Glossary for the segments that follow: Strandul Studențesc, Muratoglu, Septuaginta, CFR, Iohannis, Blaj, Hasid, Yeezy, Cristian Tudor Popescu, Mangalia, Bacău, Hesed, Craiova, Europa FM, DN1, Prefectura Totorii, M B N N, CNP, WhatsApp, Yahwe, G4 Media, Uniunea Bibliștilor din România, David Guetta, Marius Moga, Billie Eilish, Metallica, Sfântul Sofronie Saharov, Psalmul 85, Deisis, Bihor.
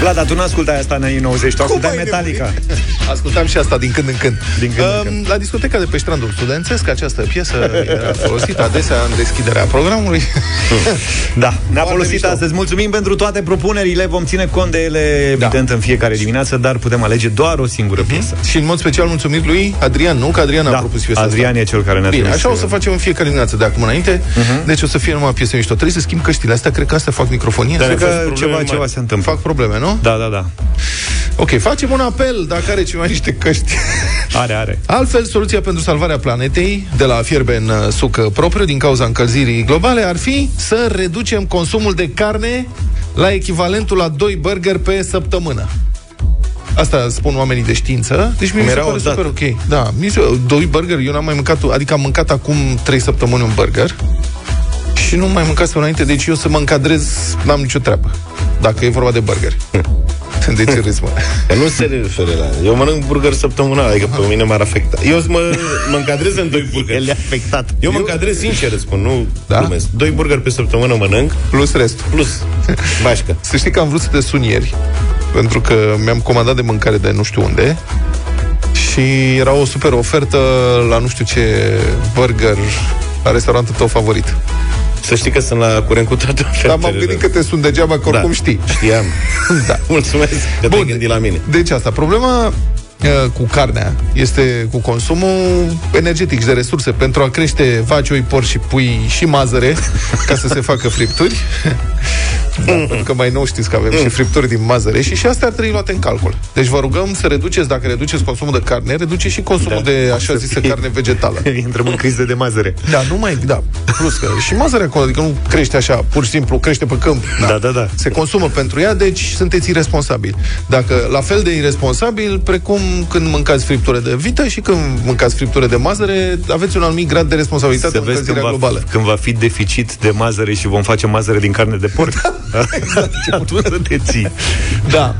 Vlad, dar tu n-ascultai asta în anii 90, tu ascultai Metallica. Ascultam și asta din când în când. La discoteca de pe Strandul Studențesc, această piesă era folosită adesea în deschiderea programului. Da, ne-a folosit astăzi. Mulțumim pentru toate propunerile, vom ține cont de ele, evident, în fiecare dimineață, dar putem alege doar o singură piesă. Și în mod special mulțumim lui Adrian, nu? Că Adrian a propus piesa asta. Adrian e cel care ne-a propus. Bine, așa o să facem în fiecare dimineață de acum înainte. Deci o să fie numai piese mișto. Trebuie să schimb căștile astea, cred că asta fac microfonie. Dar ceva se întâmplă. Fac probleme. Nu? Da, da, da. Ok, facem un apel dacă are cineva niște căști. Are. Altfel, soluția pentru salvarea planetei de la fierbe în suc propriu din cauza încălzirii globale ar fi să reducem consumul de carne la echivalentul la 2 burgeri pe săptămână. Asta spun oamenii de știință. Deci mi se pare super ok. Da, 2 burgeri, eu n-am mai mâncat, adică am mâncat acum 3 săptămâni un burger și nu mai mâncasem înainte, deci eu să mă încadrez, n-am nicio treabă. Dacă e vorba de burgeri. De ce râzi, mă? Nu se referă la... Eu mănânc burger săptămânal, adică pe mine m-ar afecta. Eu mă încadrez în 2 burgeri. El afectat. Eu mă încadrez sincer, spun, nu glumesc. 2 burgeri pe săptămână mănânc. Plus restul. Plus bașcă. Să știi că am vrut să te sun ieri, pentru că mi-am comandat de mâncare de nu știu unde și era o super ofertă la nu știu ce burger, la restaurantul tău favorit. Să știi că sunt la curent cu toate ofertele. Dar m-am gândit că te sun degeaba, că oricum știi. Știam. Da. Mulțumesc că te-ai gândit la mine. Deci asta, problema cu carnea este cu consumul energetic de resurse. Pentru a crește vaci, oi, porci și pui și mazăre, ca să se facă fripturi. Da, pentru că mai nou știți că avem și fripturi din mazăre și astea ar trebui luate în calcul. Deci vă rugăm să reduceți, dacă reduceți consumul de carne, reduceți și consumul de așa zisă carne vegetală. Intrăm în criză de mazăre. Da, nu mai, plus că și mazărea acolo, adică nu crește așa, pur și simplu, crește pe câmp. Da. Se consumă pentru ea, deci sunteți irresponsabili. Dacă la fel de irresponsabil precum când mâncați friptură de vită și când mâncați friptură de mazăre, aveți un anumit grad de responsabilitate în încălzirea globală. Când va fi deficit de mazăre și vom face mazăre din carne de porc. Exact. Atunci să te ții. Da.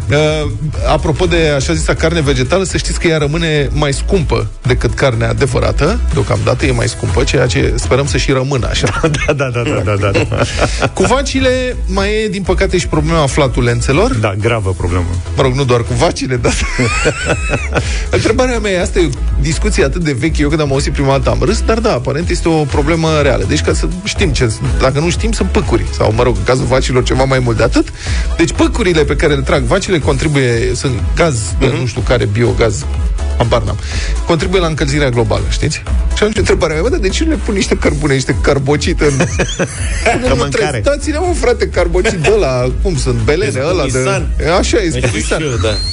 Apropo de așa zisă carne vegetală, să știți că ea rămâne mai scumpă decât carnea adevărată. Deocamdată e mai scumpă, ceea ce sperăm să și rămână așa. Da. Cu vacile mai e, din păcate, și problema flatulențelor. Da, gravă problemă. Mă rog, nu doar cu vacile, dar... Întrebarea mea e, asta e o discuție atât de veche, eu când am auzit prima dată am râs, dar da, aparent este o problemă reală. Deci ca să știm ce, dacă nu știm, sunt păcuri. Sau, mă rog, în cazul vacilor ceva mai mult de atât. Deci păcurile pe care le trag vacile contribuie, sunt gaz, nu știu care, biogaz, habar n-am, contribuie la încălzirea globală, știți? Și atunci întrebarea mea, de ce nu le pun niște cărbune, niște carbocit în... Că mâncare. Dați-ne, mă, frate, carbocit de ăla, cum sunt, belene, ăla de... Așa, este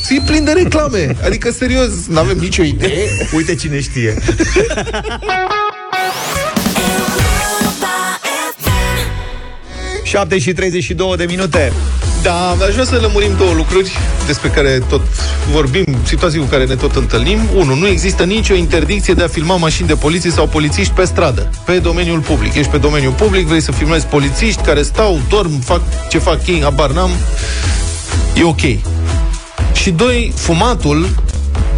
e plin de reclame. Adică, serios, n-avem nicio idee. Uite cine știe. Șapte și 32 de minute. Da, aș vrea să lămurim două lucruri despre care tot vorbim, situații cu care ne tot întâlnim. 1. Nu există nicio interdicție de a filma mașini de poliție sau polițiști pe stradă, pe domeniul public. Ești pe domeniul public, vrei să filmezi polițiști care stau, dorm, fac ce fac ei, habar n-am. E ok. Și 2. Fumatul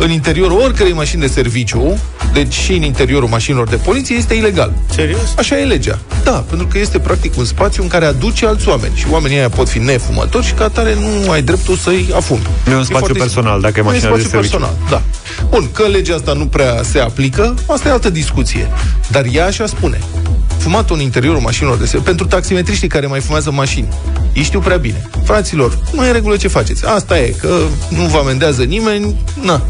în interiorul oricărei mașini de serviciu, deci și în interiorul mașinilor de poliție, este ilegal. Serios? Așa e legea. Da, pentru că este practic un spațiu în care aduce alți oameni și oamenii aia pot fi nefumători și ca atare nu ai dreptul să-i afumi. Nu e un spațiu personal, dacă e mașina de serviciu. Personal, da. Bun, că legea asta nu prea se aplică, asta e altă discuție. Dar ea așa spune. Fumatul în interiorul mașinilor de serviciu, pentru taximetriștii care mai fumează mașini, ei știu prea bine. Fraților, mai în regulă ce faceți. Asta e, că nu vă amendează nimeni, na.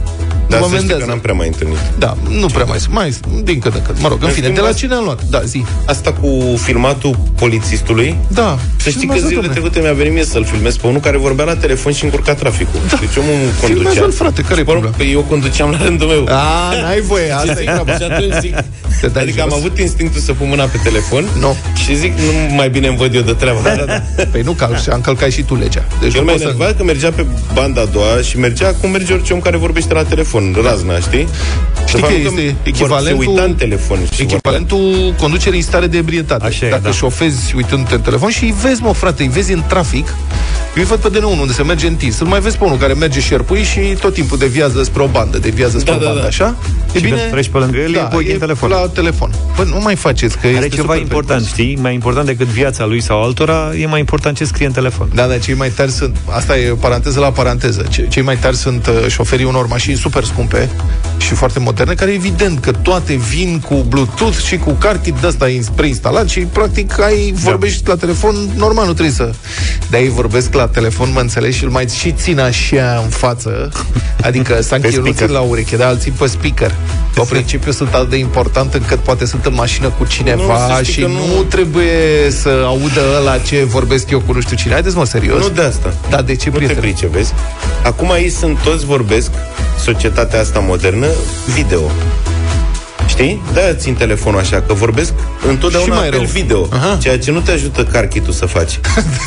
Dar să știi că n-am prea mai întâlnit. Da, nu prea mai din când în când. Mă rog, în fine, de la cine am luat? Da, zi. Asta cu filmatul polițistului? Da. Să știi că zilele trecute mi-a venit mie să-l filmez pe unul care vorbea la telefon și încurca traficul. Da. Deci omul conducea. Filmează-l, frate, care e problema? Eu conduceam la rândul meu. Ah, n-ai voie, asta e treaba. Și atunci zic, adică am avut instinctul să pun mâna pe telefon și zic, nu mai bine îmi văd eu de treaba. Da. Păi nu calci, am călcat și tu legea. Deci el m-a enervat că mergea pe banda a doua și mergea cum merge orice om care vorbește la telefon. telefon razna, știi? Știi că este echivalentul conducerii în stare de ebrietate. Așa e, dacă șofezi uitându-te în telefon și îi vezi, mă, frate, îi vezi în trafic. Eu îi văd pe DN1 unde se merge întins. Îl mai vezi pe unul care merge șerpui și tot timpul deviază spre o bandă, așa? E și bine, treci pe lângă el, e telefon. La telefon. Bă, nu mai faceți că este ceva important, știi? Mai important decât viața lui sau altora, e mai important ce scrie în telefon. Da, cei mai tari sunt, asta e paranteză la paranteză. Cei mai tari sunt șoferii unor mașini super scumpe și foarte moderne, care evident că toate vin cu Bluetooth și cu cartid de ăsta preinstalat și practic ai vorbești la telefon normal, nu trebuie să. De ei vorbesc la telefon, mă înțelegi, și îl mai și țin așa în față, adică s-a închiruțit la ureche, dar îl țin pe speaker. Pe principiu sunt atât de important încât poate sunt în mașină cu cineva și nu trebuie să audă ăla ce vorbesc eu cu nu știu cine. Haideți, mă, serios. Nu de asta. Dar de ce, prieteni? Nu te price, vezi? Acum aici sunt toți vorbesc, societatea asta modernă, video. Știi? De-aia țin telefonul așa, că vorbesc întotdeauna și mai apel rău. Video. Aha. Ceea ce nu te ajută carchitul să faci.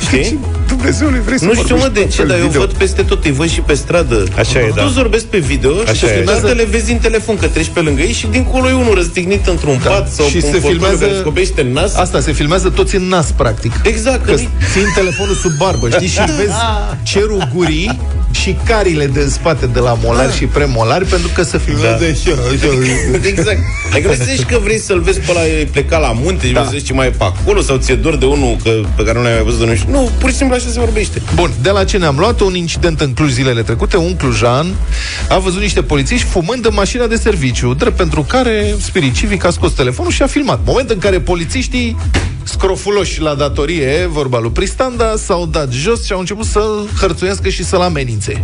Știi? Dumnezeule, vrei să nu știu, mă, de ce, dar video. Eu văd peste tot, îi văd și pe stradă. Așa e, da. Tu vorbesc pe video așa și te le vezi în telefon, că treci pe lângă ei și dincolo e unul răstignit într-un pat sau și se filmează, scopește în nas. Asta, se filmează toți în nas, practic. Exact. Că țin telefonul sub barbă, știi? Și vezi cerul gurii și carile de spate de la molar și premolar, pentru că se filmează exact. Dacă găsești că vrei să-l vezi pe ăla pleca la munte, și vezi ce mai e pe acolo, sau ți-e dor de unul că, pe care nu l-ai mai văzut, nu știu. Nu, pur și simplu așa se vorbește. Bun, de la ce ne-am luat? Un incident în Cluj zilele trecute. Un clujan a văzut niște polițiști fumând în mașina de serviciu, drept pentru care Spirit Civic a scos telefonul și a filmat. Moment în care polițiștii, scrofuloși la datorie, vorba lui Pristanda, s-au dat jos și au început să-l hărțuiască și să-l amenințe.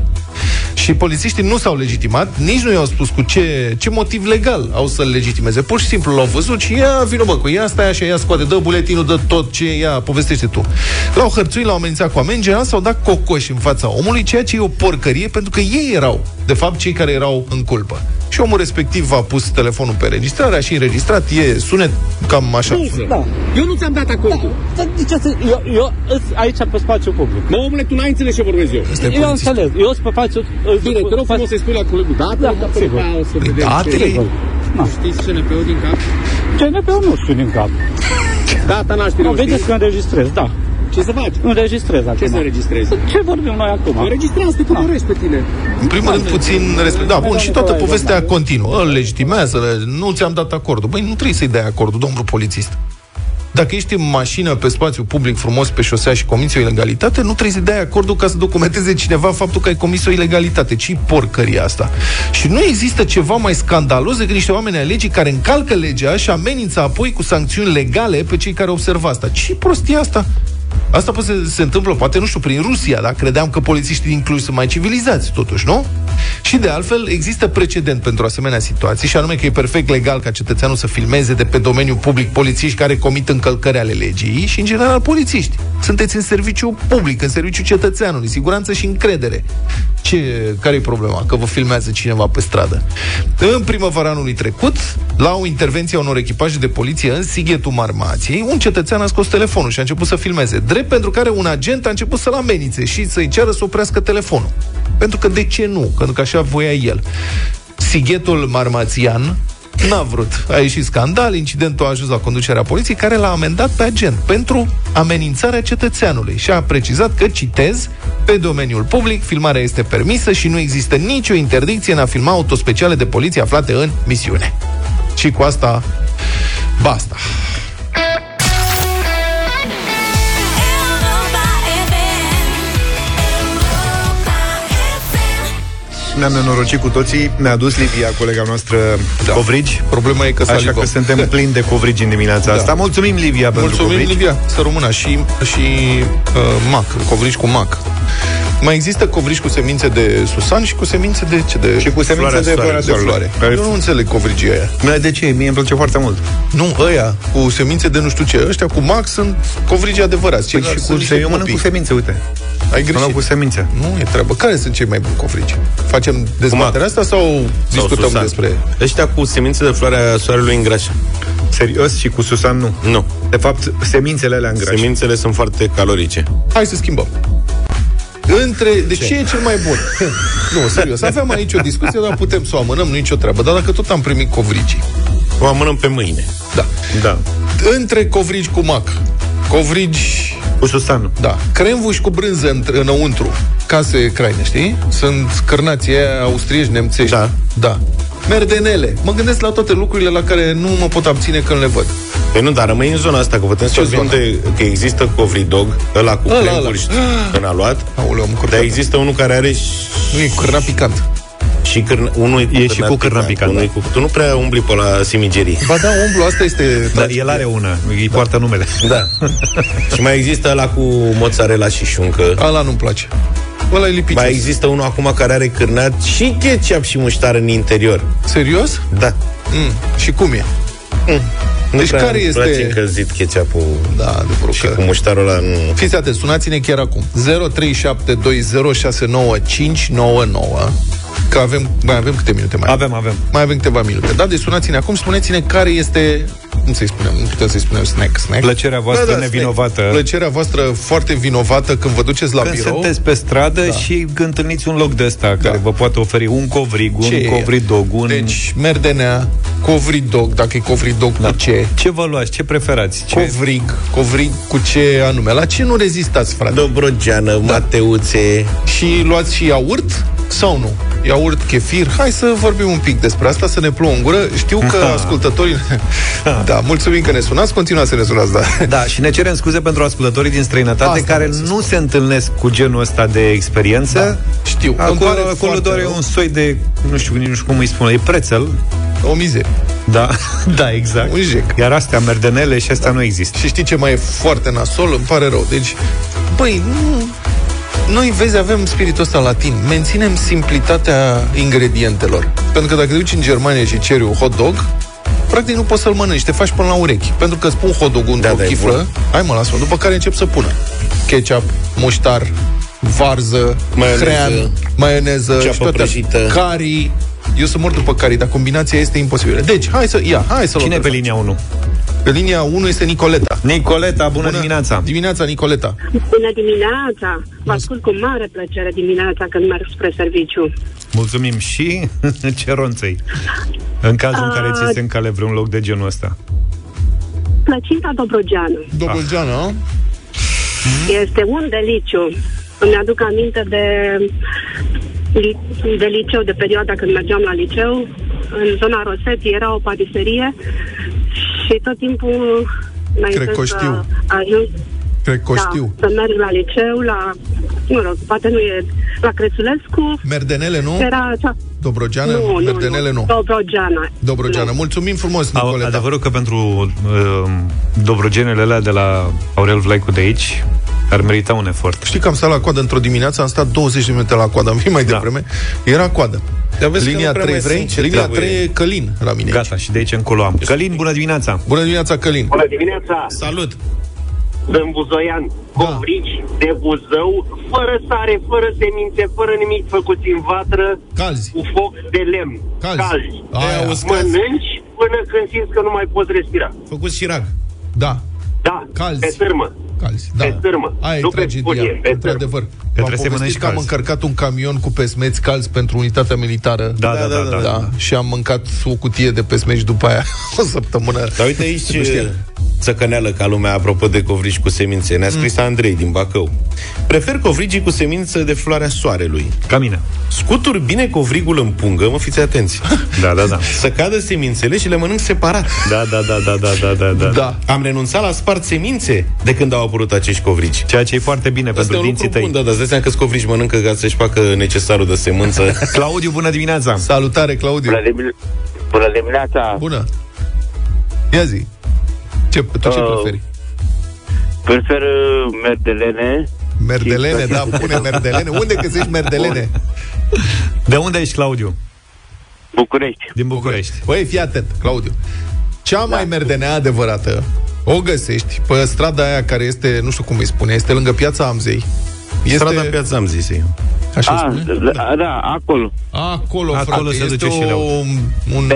Și polițiștii nu s-au legitimat, nici nu i-au spus cu ce motiv legal au să-l legitimeze. Pur și simplu l-au văzut și ia, vină bă cu ea, stai așa, ia scoate, dă buletinul, dă tot ce ia, povestește tu. L-au hărțuit, l-au amenințat cu amenge, s-au dat cocoși în fața omului, ceea ce e o porcărie, pentru că ei erau, de fapt, cei care erau în culpă. Și omul respectiv a pus telefonul pe înregistrare, a și înregistrat, e sunet cam așa. Da. Eu nu ți-am dat acordul. Eu aici pe spațiu public. Mă, omule, tu n-ai înțeles ce vorbesc eu. Eu înțeles, eu sunt pe spațiu. Bine, te rog frumos să-i spui la colegul datele. Datele? Știți CNP-ul din cap? CNP-ul nu știu din cap. Data nașterii o știți? Vedeți că înregistrez, da. Ce să faci? Înregistrez acum. Ce să înregistrezi? Ce vorbim noi acum? Înregistrează, te părești pe tine. În primul rând puțin respect. Da, bun, și toată povestea continuă. Îl legitimează, nu ți-am dat acordul. Băi, nu trebuie să-i dai acordul, domnul polițist. Dacă ești în mașină, pe spațiu public, frumos, pe șosea și comiți o ilegalitate, nu trebuie să dai acordul ca să documenteze cineva faptul că ai comis o ilegalitate. Ce-i porcăria asta? Și nu există ceva mai scandalos decât niște oameni ai legii care încalcă legea și amenință apoi cu sancțiuni legale pe cei care observă asta. Ce prostie asta? Asta poate se întâmplă, poate, nu știu, prin Rusia, dar credeam că polițiștii din Cluj sunt mai civilizați, totuși, nu? Și de altfel, există precedent pentru asemenea situații, și anume că e perfect legal ca cetățeanul să filmeze de pe domeniul public polițiști care comit încălcări ale legii și, în general, polițiști. Sunteți în serviciu public, în serviciu cetățeanului, siguranță și încredere. Care-i problema? Că vă filmează cineva pe stradă. În primăvara anului trecut, la o intervenție a unor echipaje de poliție în Sighetu Marmației, un cetățean a scos telefonul și a început să filmeze, drept pentru care un agent a început să-l amenințe și să-i ceară să oprească telefonul. Pentru că de ce nu? Pentru că așa voia el. Sighetul Marmațian n-a vrut. A ieșit scandal, incidentul a ajuns la conducerea poliției, care l-a amendat pe agent pentru amenințarea cetățeanului și a precizat că, citez, pe domeniul public filmarea este permisă și nu există nicio interdicție în a filma autospeciale de poliție aflate în misiune. Și cu asta, basta. Ne-am nenorocit cu toții, ne-a dus Livia, colega noastră, covrigi. Problema e că așa că suntem plini de covrigi în dimineața asta. Mulțumim, Livia, pentru covrigi. Mulțumim, Livia, să rămână și mac, covrigi cu mac. Mai există covrigi cu semințe de susan și cu semințe de ce? Și cu semințe de floare. Eu nu înțeleg covrigii aia. De ce? Mie îmi place foarte mult. Nu, ăia cu semințe de nu știu ce, ăștia cu mac sunt covrigi adevărați. Păi și cu eu mănânc cu semințe, uite. Ai greșit. Cu semințe. Nu e treabă. Care sunt cei mai buni covrigi? Facem dezbaterea asta sau discutăm susan despre... Ăștia cu semințe de floare a soarelui îngrașă. Serios? Și cu susan nu? Nu. De fapt, semințele alea îngrașă. Semințele sunt foarte calorice. Hai să schimbăm. ce e cel mai bun? Nu, serios, aveam aici o discuție, dar putem să o amânăm, nu nicio treabă. Dar dacă tot am primit covrigii, o amânăm pe mâine. Da. Între covrigi cu mac, covrigi cu susană, da, cremvuși cu brânză înăuntru, case craine, știi? Sunt cărnații aia austriești, nemțești. Da. Merdenele. Mă gândesc la toate lucrurile la care nu mă pot abține când le văd. Păi nu, dar rămâi în zona asta, că putem să vinde că există covridog, ăla cu cremvuri, când a luat. Aoleu, dar există unul care are și... Nu, e cu cârna picant. Și unul e și cu cârna picant. Tu nu prea umbli pe la simigerii. Ba da, umblu, asta este... Dar el are una, îi poartă numele. Da. Și mai există ăla cu mozzarella și șuncă. Ăla nu-mi place. Mai există unul acum care are cârnat și ketchup și muștar în interior. Serios? Da. Și cum e? Deci care este... Nu prea încălzit ketchup-ul și cu muștarul ăla. Fiți atenți, sunați-ne chiar acum. 0372069599. Că mai avem câte minute mai avem? Mai avem câteva minute. Da, deci sunați-ne acum, spuneți-ne care este... Cum să-i spunem? Nu putem să-i spunem snack. Plăcerea voastră nevinovată. Plăcerea voastră foarte vinovată când vă duceți la birou. Când sunteți pe stradă și întâlniți un loc de ăsta care vă poate oferi un covrig, un covridog, un... Deci, merdenea, covridog, dacă e covridog cu ce? Ce vă luați? Ce preferați? Covrig cu ce anume? La ce nu rezistați, frate? Dobrogeană, mateuțe. Și luați și iaurt? Sau nu? Iaurt, chefir? Hai să vorbim un pic despre asta, să ne plouă în gură. Știu că ascultătorii... Da, mulțumim că ne sunați, continuați să ne sunați, Da, și ne cerem scuze pentru ascultătorii din străinătate care nu se întâlnesc cu genul ăsta de experiență. Da, știu. Acolo doar e un soi de, nu știu cum îi spune, e prețel. O mizerie. Da, exact. Un jec. Iar astea, merdenele și astea nu există. Și știi ce mai e foarte nasol? Îmi pare rău. Deci, băi, noi, vezi, avem spiritul ăsta latin. Menținem simplitatea ingredientelor. Pentru că dacă te duci în Germania și ceri un hot dog, practic nu poți să-l mănânci, te faci până la urechi. Pentru că spun hot dog-ul într-o chiflă, hai mă, lasă-mă, după care încep să pună ketchup, muștar, varză, crean, maioneză, ceapă prăjită, curry. Eu sunt mort după curry, dar combinația este imposibilă. Deci, hai să luăm. Cine pe linia 1? Pe linia 1 este Nicoleta. Nicoleta, bună dimineața. Dimineața, Nicoleta. Bună dimineața. Vă ascult cu mare plăcere dimineața când merg spre serviciu. Mulțumim și ceronței. În cazul în care ți se încale vreun loc de genul ăsta. Plăcinta dobrogeană. Dobrogeană? Este un deliciu. Îmi aduc aminte de liceu, de perioada când mergeam la liceu. În zona Rosetti era o patiserie și tot timpul Cred că știu. Să merg la liceu, poate nu e la Crețulescu. Merdenele nu? Era așa. Dobrogeană? Nu, merdenele nu. Dobrogeană. Mulțumim frumos, Nicoleta. Adevărul că pentru dobrogenele alea de la Aurel Vlaicu de aici ar merita un efort. Știi că am stat la coadă într-o dimineață, am stat 20 de minute la coadă, am venit mai devreme, era coadă. Linia 3 vrei? Linia 3 e Călin la mine. Gata, aici. Și de aici încolo am. Călin, bună dimineața! Bună dimineața, Călin! Bună dimineața! Salut! Sunt buzoian, covrigi de Buzău, fără sare, fără semințe, fără nimic, făcuți în vatră, calzi, cu foc de lemn. Calzi. Mănânci până când simți că nu mai poți respira. Făcuți șirac. Da. Calzi. Pe sârmă. Pe sârmă. Aia e tragedia, într-adevăr. Povestiți că am încărcat un camion cu pesmeți calzi pentru unitatea militară. Da. Și am mâncat o cutie de pesmeți după aia o săptămână. Dar uite aici țăcăneală ca lumea apropo de covrigi cu semințe. Ne-a scris Andrei din Bacău. Prefer covrigii cu semință de floarea soarelui. Ca mine. Scutur bine covrigul în pungă, mă, fiți atenți. Da. Să cadă semințele și le mănânc separat. Da. Am renunțat la spart semințe de când au apărut acești covrigi. Ceea ce e foarte bine pentru dinții tăi. Da, îți dai seama că covrigi mănâncă ca să-și facă necesarul de semință. Claudiu, bună dimineața. Salutare, Claudiu. Bună dimineața. Bună. Ia zi. Tu ce preferi? Prefer merdelene. Merdelene, pune merdelene. Unde găsești merdelene? De unde ești, Claudiu? București. Din București. Băi, fii atent, Claudiu. Cea mai merdenea adevărată o găsești pe strada aia care este, nu știu cum îi spune, este lângă Piața Amzei. Strada Piața Amzei, acolo. Acolo se duce și leu. Tu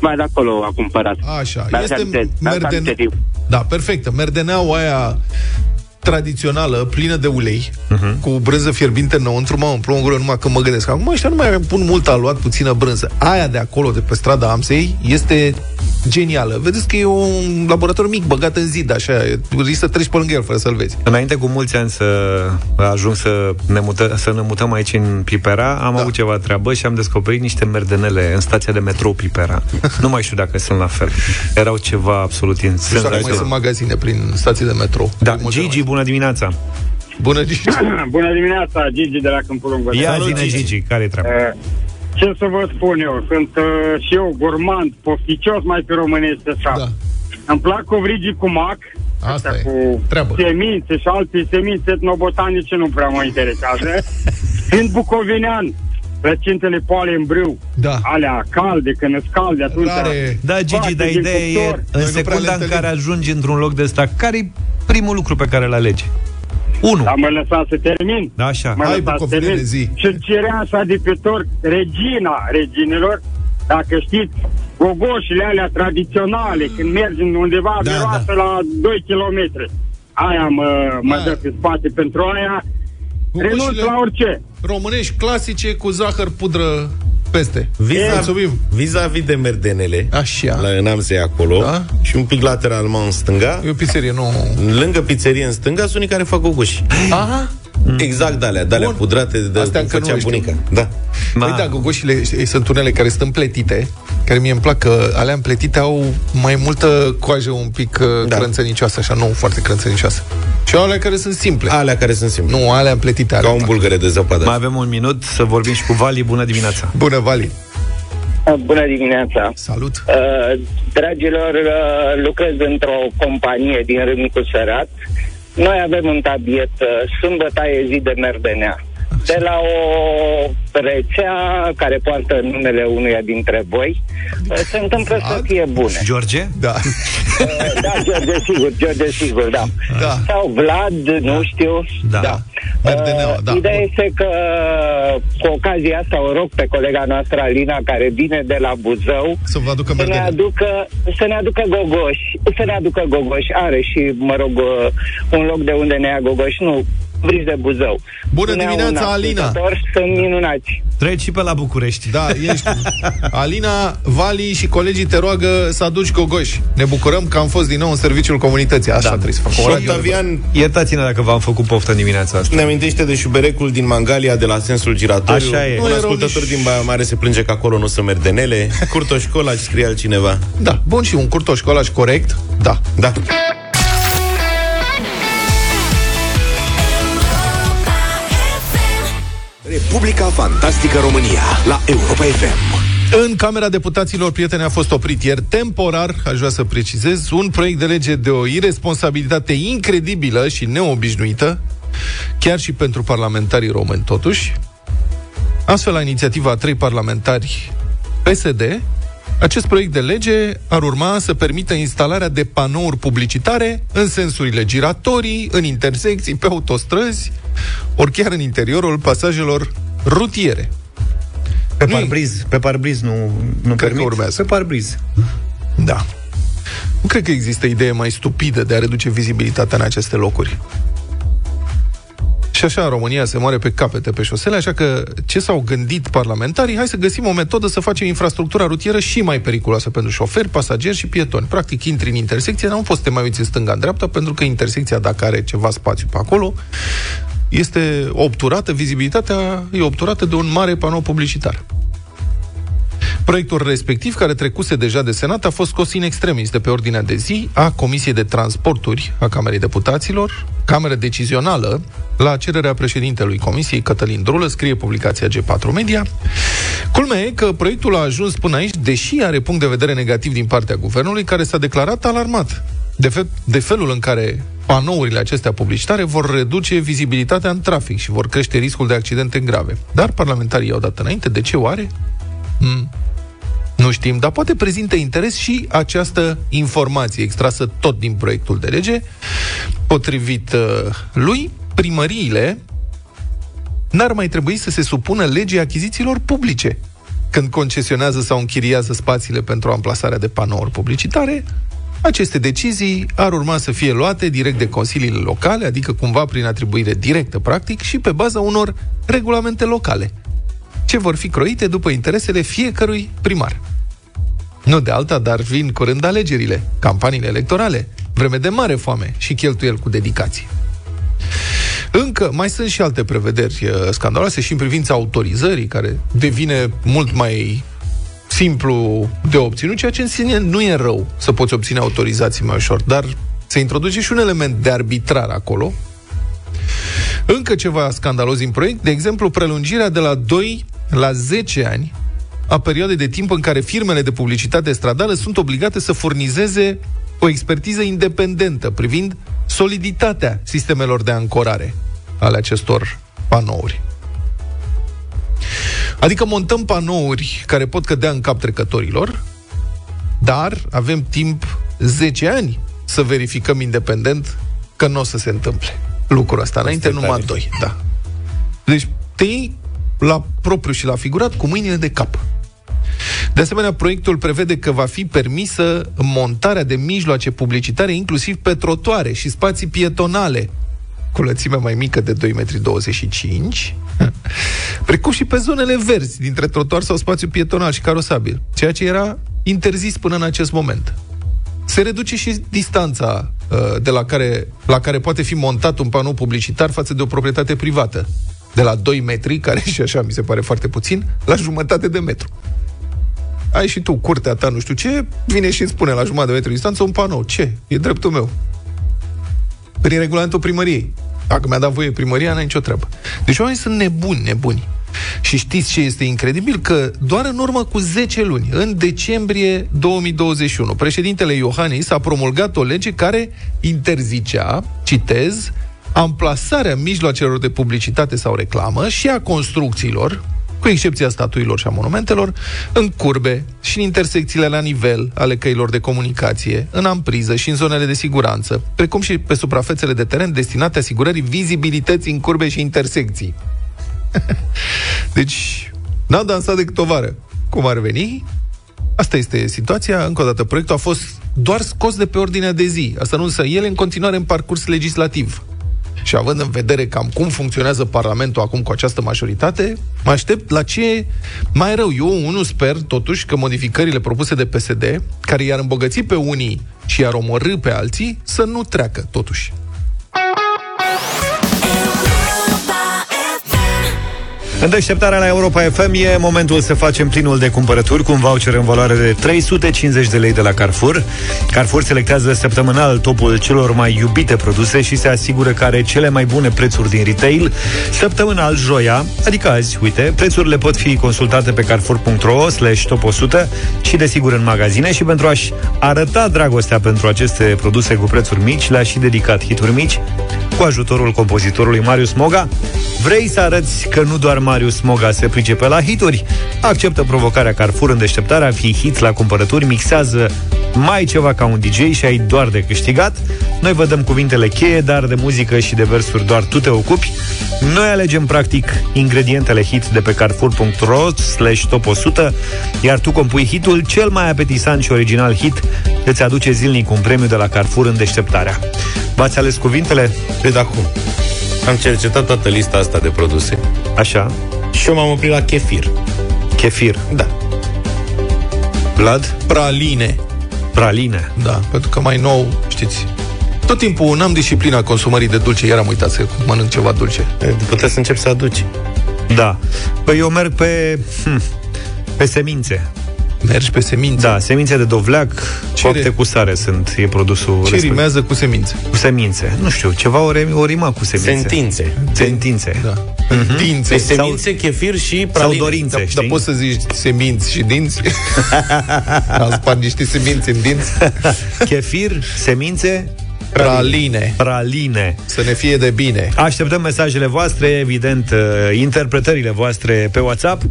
mai de acolo a cumpărat. Așa, este merdenea. Da, perfectă. Merdeneaua aia tradițională, plină de ulei, cu brânză fierbinte înăuntru, mă, îmi plouă în gură numai când mă gândesc. Acum ăștia nu mai pun mult aluat, puțină brânză. Aia de acolo, de pe strada Amsei, este genială. Vedeți că e un laborator mic, băgat în zid, așa, risc să treci pe lângă el fără să-l vezi. Înainte cu mulți ani să ajung să ne mutăm aici în Pipera, am avut ceva treabă și am descoperit niște merdenele în stația de metrou Pipera. Nu mai știu dacă sunt la fel. Erau ceva absolut insens. Mai sunt magazine prin stații de metrou. Da, Gigi, bună dimineața! Bună, Gigi! Bună dimineața, Gigi de la Câmpulung. Ia zine, Gigi, care-i treaba? Ce să vă spun eu? Sunt și eu gourmand, pofticios, mai pe românește așa. Da. Îmi plac covrigii cu mac, asta cu semințe și alte semințe etnobotanice, nu prea mă interesează. Fiind bucovinean, plăcintele poale în brâu, alea calde, când îți calde atunci. Da, Gigi, dar ideea e, în secunda în care ajungi într-un loc de ăsta, care-i primul lucru pe care îl alegi? 1. Dar mă lăsați să termin. Așa. Mă lăsați să termin. Și cereașa de pe tort, regina reginilor, dacă știți, gogoșile alea tradiționale, când mergi undeva miroasă la 2 km. Aia mă dă pe spate pentru aia. Renunț la orice. Românești clasice cu zahăr, pudră peste. Vis-a-vis de merdenele, așa, în Amsei acolo, și un pic lateral în stânga, e o pizzerie, nu? Lângă pizzerie în stânga sunt unii care fac gogoși. Aha. Exact, de alea pudrate de făcea bunica. Da. Păi da, gogoșile sunt unele care sunt împletite, care mie îmi plac, că alea împletite au mai multă coajă un pic crânțănicioasă, așa, nu foarte crânțănicioasă. Și alea care sunt simple. Nu, alea împletite. Ca un bulgăre de zăpadă. Mai avem un minut să vorbim și cu Vali. Bună dimineața! Bună, Vali! Bună dimineața! Salut! Dragilor, lucrez într-o companie din Râmnicu Sărat. Noi avem un tabiet, sâmbătă e zi de merdenea. De la o rețea care poartă numele unuia dintre voi, se întâmplă să fie bune. George? Da. Da, George, sigur, da. Sau Vlad, nu știu. Da. Ideea este că cu ocazia asta o rog pe colega noastră Alina, care vine de la Buzău, să ne aducă gogoși. Să ne aducă gogoși. Are și, mă rog, un loc de unde ne ia gogoși. Nu vrei de Buzău. Bună dimineața, Alina. Sunt minunați. Treci și pe la București. Da, ești. Alina, Vali și colegii te roagă să aduci gogoși. Ne bucurăm că am fost din nou în serviciul comunității. Așa trebuie să facem. Octavian, iertați-ne dacă v-am făcut poftă dimineața asta. Ne amintește de șuberecul din Mangalia de la sensul giratoriu. Așa e. Un ascultător din Baia Mare se plânge că acolo nu sunt merdenele. Curtoș colaci, scrie altcineva. Da, bun, și un curtoș colaci corect. Da. Republica Fantastică România la Europa FM. În Camera Deputaților, prieteni, a fost oprit ieri temporar, aș vrea să precizez, un proiect de lege de o iresponsabilitate incredibilă și neobișnuită, chiar și pentru parlamentarii români, totuși. Astfel, la inițiativa a 3 parlamentari PSD, acest proiect de lege ar urma să permită instalarea de panouri publicitare în sensurile giratorii, în intersecții, pe autostrăzi, ori chiar în interiorul pasajelor rutiere. Pe parbriz nu cred că urmează. Pe parbriz. Da. Nu cred că există idee mai stupidă de a reduce vizibilitatea în aceste locuri. Și așa în România se moare pe capete pe șosele, așa că ce s-au gândit parlamentarii? Hai să găsim o metodă să facem infrastructura rutieră și mai periculoasă pentru șoferi, pasageri și pietoni. Practic, intri în intersecție, nu poți să te mai uiți în stânga-dreapta, pentru că intersecția, dacă are ceva spațiu pe acolo, este obturată, vizibilitatea e obturată de un mare panou publicitar. Proiectul respectiv, care trecuse deja de Senat, a fost scos in extremis de pe ordinea de zi a Comisiei de Transporturi a Camerei Deputaților, cameră decizională, la cererea președintelui Comisiei, Cătălin Drulă, scrie publicația G4 Media. Culmea e că proiectul a ajuns până aici, deși are punct de vedere negativ din partea guvernului, care s-a declarat alarmat de felul în care panourile acestea publicitare vor reduce vizibilitatea în trafic și vor crește riscul de accidente grave. Dar parlamentarii i-au dat înainte. De ce oare? Nu știm, dar poate prezintă interes și această informație extrasă tot din proiectul de lege. Potrivit lui, primăriile n-ar mai trebui să se supună legii achizițiilor publice când concesionează sau închiriază spațiile pentru amplasarea de panouri publicitare, Aceste decizii ar urma să fie luate direct de consiliile locale, adică cumva prin atribuire directă, practic, și pe baza unor regulamente locale, ce vor fi croite după interesele fiecărui primar. Nu de alta, dar vin curând alegerile, campaniile electorale, vreme de mare foame și cheltuieli cu dedicație. Încă mai sunt și alte prevederi scandaloase și în privința autorizării, care devine mult mai simplu de obținut, ceea ce în sine nu e rău să poți obține autorizații mai ușor, dar se introduce și un element de arbitrar acolo. Încă ceva scandalos din proiect, de exemplu, prelungirea de la 2 la 10 ani a perioadei de timp în care firmele de publicitate stradală sunt obligate să furnizeze o expertiză independentă privind soliditatea sistemelor de ancorare ale acestor panouri. Adică montăm panouri care pot cădea în cap trecătorilor, dar avem timp 10 ani să verificăm independent că nu o să se întâmple lucrul ăsta. Înainte numai 2. Da. Deci te iei la propriu și la figurat cu mâinile de cap. De asemenea, proiectul prevede că va fi permisă montarea de mijloace publicitare, inclusiv pe trotuare și spații pietonale, cu lățime mai mică de 2,25 m, precum și pe zonele verzi, dintre trotuar sau spațiu pietonal și carosabil, ceea ce era interzis până în acest moment. Se reduce și distanța de la care poate fi montat un panou publicitar față de o proprietate privată, de la 2 metri, care și așa mi se pare foarte puțin, la jumătate de metru. Ai și tu curtea ta, nu știu ce, vine și îmi spune la jumătate de metru distanță un panou. Ce? E dreptul meu. Prin regulamentul primăriei. Dacă mi-a dat voie primăria, n-ai nicio treabă. Deci oamenii sunt nebuni. Și știți ce este incredibil? Că doar în urmă cu 10 luni, în decembrie 2021, președintele Iohannis a promulgat o lege care interzicea, citez, amplasarea mijloacelor de publicitate sau reclamă și a construcțiilor, cu excepția statuilor și a monumentelor, în curbe și în intersecțiile la nivel ale căilor de comunicație, în ampriză și în zonele de siguranță, precum și pe suprafețele de teren destinate asigurării vizibilității în curbe și intersecții. Deci, n-a dansat decât o vară. Cum ar veni? Asta este situația. Încă o dată, proiectul a fost doar scos de pe ordinea de zi. Asta nu însă ele în continuare în parcurs legislativ. Și având în vedere cam cum funcționează Parlamentul acum cu această majoritate, mă aștept la ce mai rău. Eu, unul, sper totuși că modificările propuse de PSD, care i-ar îmbogăți pe unii și i-ar omorî pe alții, să nu treacă totuși. În deșteptarea la Europa FM e momentul să facem plinul de cumpărături cu un voucher în valoare de 350 de lei de la Carrefour. Carrefour selectează săptămânal topul celor mai iubite produse și se asigură că are cele mai bune prețuri din retail. Săptămânal, joia, adică azi, uite, prețurile pot fi consultate pe carrefour.ro/top100 și desigur în magazine, și pentru a-și arăta dragostea pentru aceste produse cu prețuri mici, le-a și dedicat hituri mici cu ajutorul compozitorului Marius Moga. Vrei să arăți că nu doar Marius Moga se pricepe la hituri? Acceptă provocarea Carrefour în deșteptarea, fii hit la cumpărături, mixează mai ceva ca un DJ și ai doar de câștigat. Noi vă dăm cuvintele cheie, dar de muzică și de versuri doar tu te ocupi. Noi alegem practic ingredientele hit de pe carrefour.ro/top100, iar tu compui hitul. Cel mai apetisant și original hit îți aduce zilnic un premiu de la Carrefour în deșteptarea. V-ați ales cuvintele? Pe acum. Am cercetat toată lista asta de produse. Așa. Și eu m-am oprit la chefir. Chefir? Da. Vlad? Praline. Praline? Da, pentru că mai nou, știți, tot timpul n-am disciplina consumării de dulce. Iar am uitat să mănânc ceva dulce. Puteți să încep să aduci. Da. Păi eu merg pe semințe. Mergi pe semințe? Da, semințe de dovleac, coapte cu sare sunt, e produsul respectiv. Ce rimează cu semințe? Cu semințe, nu știu, ceva o rima cu semințe. Sentințe. Da. Dințe. Semințe, chefir și praline. Sau dorințe, știi? Dar poți să zici seminți și dinți? Am spart niște semințe în dinți. Chefir, semințe... Praline. Să ne fie de bine. Așteptăm mesajele voastre, evident, interpretările voastre pe WhatsApp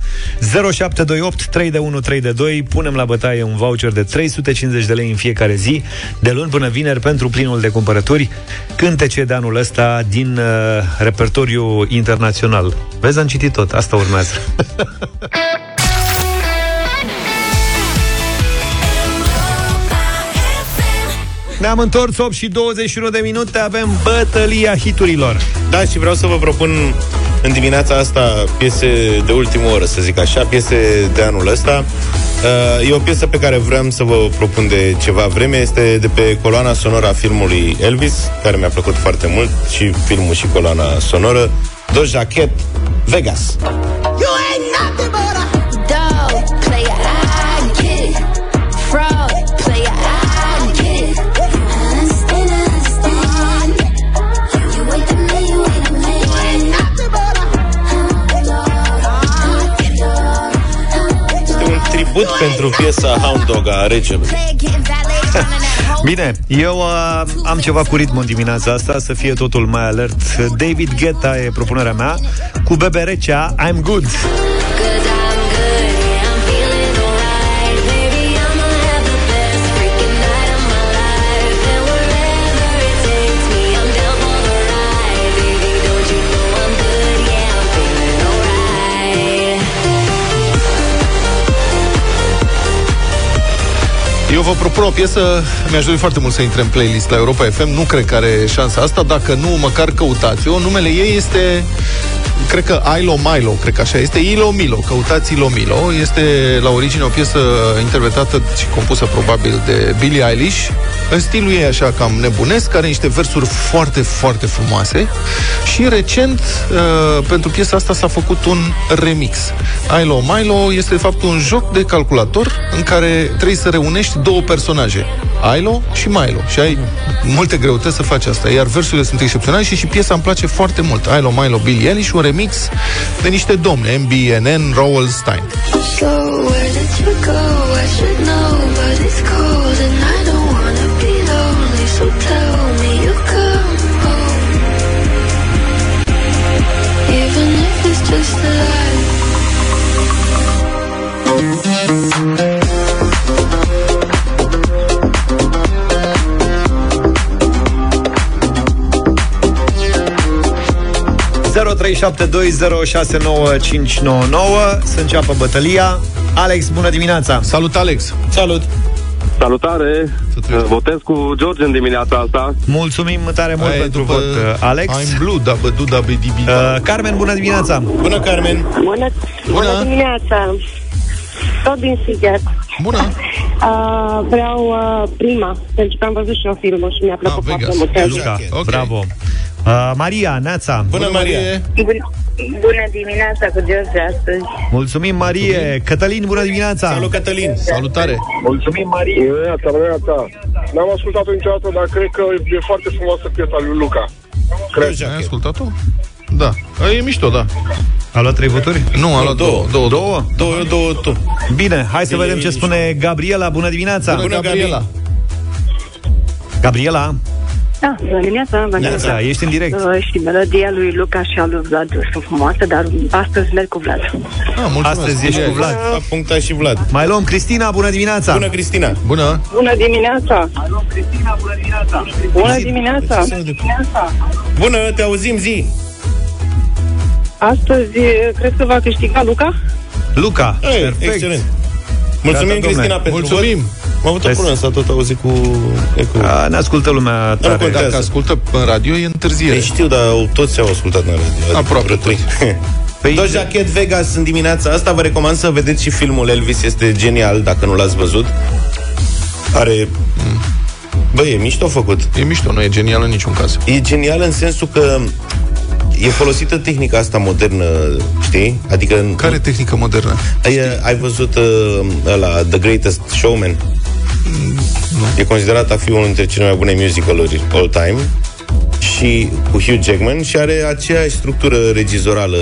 0728 3132. Punem la bătaie un voucher de 350 de lei în fiecare zi, de luni până vineri, pentru plinul de cumpărături. Cântece de anul ăsta din repertoriu internațional. Vezi, am citit tot, asta urmează. Ne-am întors, 8 și 21 de minute. Avem bătălia hiturilor. Da, și vreau să vă propun în dimineața asta piese de ultimă oră, să zic așa, piese de anul ăsta. E o piesă pe care vreau să vă propun de ceva vreme. Este de pe coloana sonoră a filmului Elvis, care mi-a plăcut foarte mult, și filmul și coloana sonoră, The Jacket, Vegas. But pentru piesa Hound Dog a regelui. Bine, eu am ceva cu ritmul în dimineața asta, să fie totul mai alert. David Guetta e propunerea mea, cu Bebe Recea, I'm Good. Eu vă propun o piesă, mi-aș dori foarte mult să intre în playlist la Europa FM, nu cred că are șansa asta, dacă nu, măcar căutați-o. Numele ei este, cred că Ailo Milo, cred că așa este, Ailo Milo, căutați Ailo Milo. Este la origine o piesă interpretată și compusă probabil de Billie Eilish, în stilul ei așa cam nebunesc, are niște versuri foarte, foarte frumoase. Și recent, pentru piesa asta s-a făcut un remix. Ailo Milo este de fapt un joc de calculator în care trebuie să reunești două personaje, Ailo și Milo, și ai multe greutăți să faci asta. Iar versurile sunt excepționale și piesa îmi place foarte mult. Ailo Milo, Billie Eilish, un remix de niște domne, MBNN, Rowell Stein. So where did you go? I should know, but it's cold and I don't wanna be lonely, so tell me you come home, even if it's just a lie. Să înceapă bătălia. Alex, bună dimineața. Salut, Alex. Salut. Salutare. Votez cu George în dimineața asta. Mulțumim tare mult pentru vot, Alex. I'm blue, da, bădu, da, bedibi. Carmen, bună dimineața. Bună, Carmen. Bună dimineața. Tot din Sighet. Bună. Vreau prima, pentru că am văzut și eu filmul și mi-a plăcut foarte mult. Okay. Bravo. Maria, neața. Bună, Marie. Bună dimineața cu George astăzi. Mulțumim, Marie. Mulțumim. Cătălin, bună dimineața. Salut, Cătălin. Salutare. Mulțumim, Marie. Bună dimineața. N-am ascultat-o niciodată, dar cred că e foarte frumoasă piesa lui Luca. Ai ascultat-o? Da. E mișto, da. A luat 3 voturi? Nu, a luat 2. Două. Bine, hai să vedem ce spune Gabriela. Bună dimineața. Bună, Gabriela. Gabriela. Da, bună dimineața, ești în direct. Și melodia lui Luca și a lui Vlad sunt frumoase, dar astăzi merg cu Vlad. Astăzi ești cu Vlad. A punctat și Vlad. Mai luăm Cristina, bună dimineața. Bună, Cristina. Bună. Bună dimineața. Bună dimineața. Bună, te auzim, zi. Astăzi cred că va câștiga Luca. Luca, perfect. Excelent. Mulțumim, Cristina, pentru vot. Mulțumim. M-am avut o problemă, s-a tot auzit cu... ne ascultă lumea tare. Dacă ascultă în radio, e întârziere. Păi știu, dar toți au ascultat în radio. Aproape toți. The Jacket, Vegas în dimineața asta. Vă recomand să vedeți și filmul Elvis. Este genial, dacă nu l-ați văzut. Are... Bă, e mișto făcut. E mișto, nu e genial în niciun caz. E genial în sensul că e folosită tehnica asta modernă, știi? Adică... Care tehnică modernă? Ai văzut ăla, The Greatest Showman? E considerat a fi unul dintre cele mai bune musicaluri all time, și cu Hugh Jackman, și are aceeași structură regizorală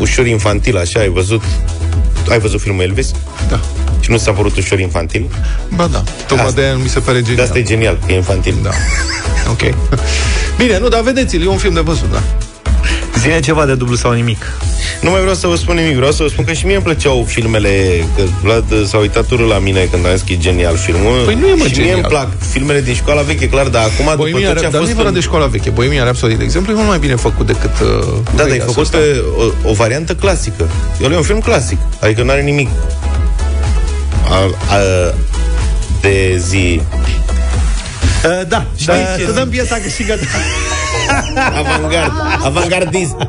ușor infantil, așa, ai văzut? Ai văzut filmul Elvis? Da. Și nu s-a părut ușor infantil? Ba da, tocmai de-aia mi se pare genial. De asta e genial, că e infantil. Da. Ok. Bine, nu, dar vedeți-l, e un film de văzut, da. Zine ceva de dublu sau nimic. Nu mai vreau să vă spun nimic, vreau să vă spun că și mie îmi plăceau filmele, că Vlad s-a uitat urât la mine când am zis că e genial filmul. Păi nu e, mă, și mie îmi plac filmele din Școala Veche, clar, dar acum Boimia după tot ce a fost... Dar de Școala Veche, Boimia Rhapsody, de exemplu, e mult mai bine făcut decât... da, dar e făcut pe o variantă clasică. El e un film clasic, adică nu are nimic de zi... Da, să dăm piesa câștigată. Avangard, avangardism.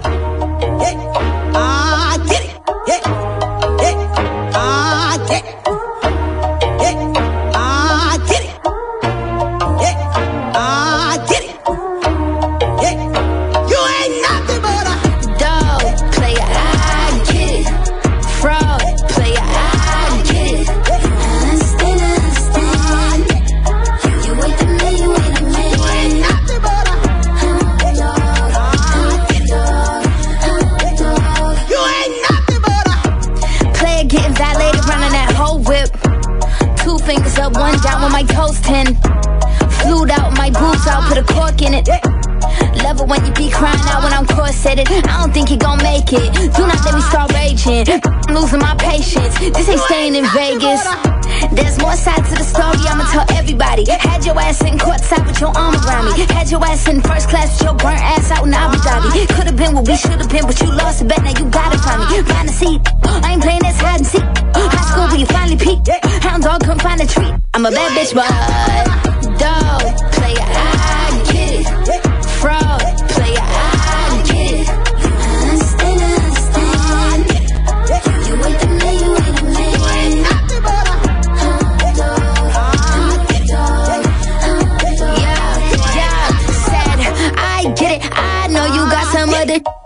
I don't think he gon' make it. Do not let me start raging. I'm losing my patience. This ain't staying in Vegas. There's more sides to the story, I'ma tell everybody. Had your ass sitting courtside with your arm around me. Had your ass in first class with your burnt ass out in Abu Dhabi. Could've been what we should've been, but you lost a bet, now you gotta find me. Find a seat, I ain't playing this hide and seek. High school where you finally peaked. Hound dog couldn't find a treat. I'm a bad bitch, but dog, player, I get it. Fraud, player, I get it.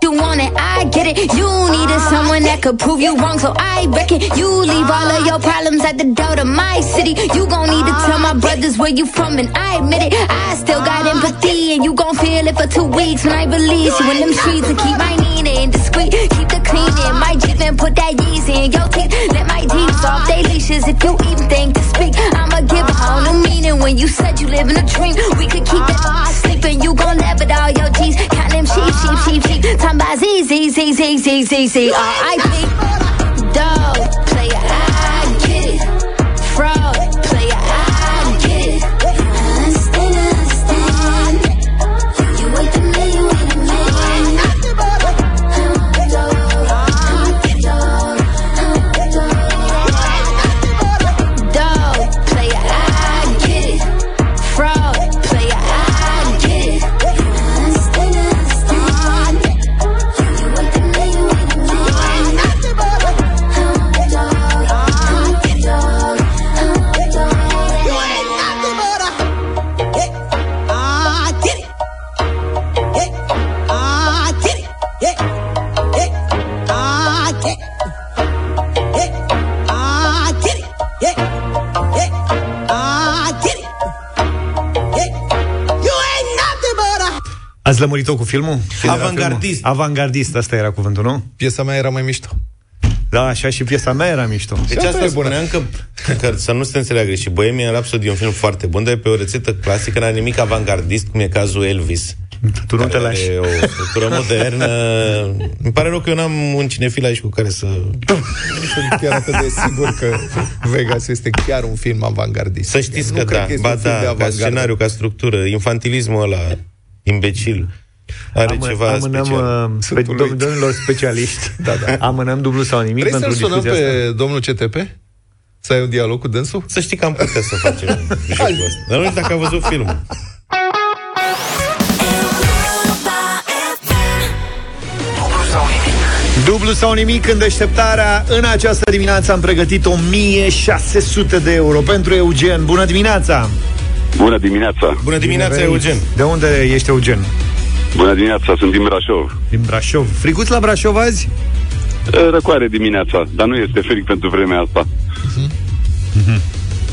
You want it, I get it. You needed someone that could prove you wrong, so I reckon you leave all of your problems at the door to my city. You gon' need to tell my brothers where you from, and I admit it. I still got empathy, and you gon' feel it for 2 weeks when I release you in them streets. And keep my Nina indiscreet, keep the clean in my Jeep and put that Yeezy in your teeth. Let my deeds off they leashes if you even think to speak. I'ma give a whole new meaning when you said you live in a dream. We could keep that all sleeping, you gon' live it all your G's. Count them sheep, sheep, sheep, sheep. Time by Z, Z, Z, Z, Z, Z, Z, R.I.P. Dog, player, I get it. Fraud, player, I get it. Understand. You ain't the man, you ain't the man. Dog, player, I get it. Fraud, player, I get it. Ați lămurit-o cu filmul? Avangardist. Avangardist, asta era cuvântul, nu? Piesa mea era mai mișto. Da, așa și piesa mea era mișto. Deci asta spuneam că să nu se înțeleagă greșit. Bohemian Rhapsody e un film foarte bun, dar e pe o rețetă clasică, n-are nimic avangardist, cum e cazul Elvis. Tu nu te lași. E o structură modernă. Îmi pare rău că eu n-am un cinefil aici cu care să... Sunt chiar atât de sigur că Vegas este chiar un film avangardist. Să știți că da, ba da, ca scenariu, ca structură, infantilismul ăla... imbecil. Are ceva amânăm, special. Domnilor specialiști. Da, da. Amânăm dublu sau nimic. Vrei să-l sunăm pe asta? Domnul CTP? Să ai un dialog cu dânsul? Să știi că am putea să facem jocul ăsta. Dar nu știu dacă a văzut filmul. Dublu sau nimic în deșteptarea. În această dimineață am pregătit 1600 de euro pentru Eugen. Bună dimineața! Bună dimineața! Bună dimineața, Eugen! De unde ești, Eugen? Bună dimineața, sunt din Brașov. Din Brașov. Fricuți la Brașov azi? Răcoare dimineața, dar nu este fric pentru vremea asta. Uh-huh. Uh-huh.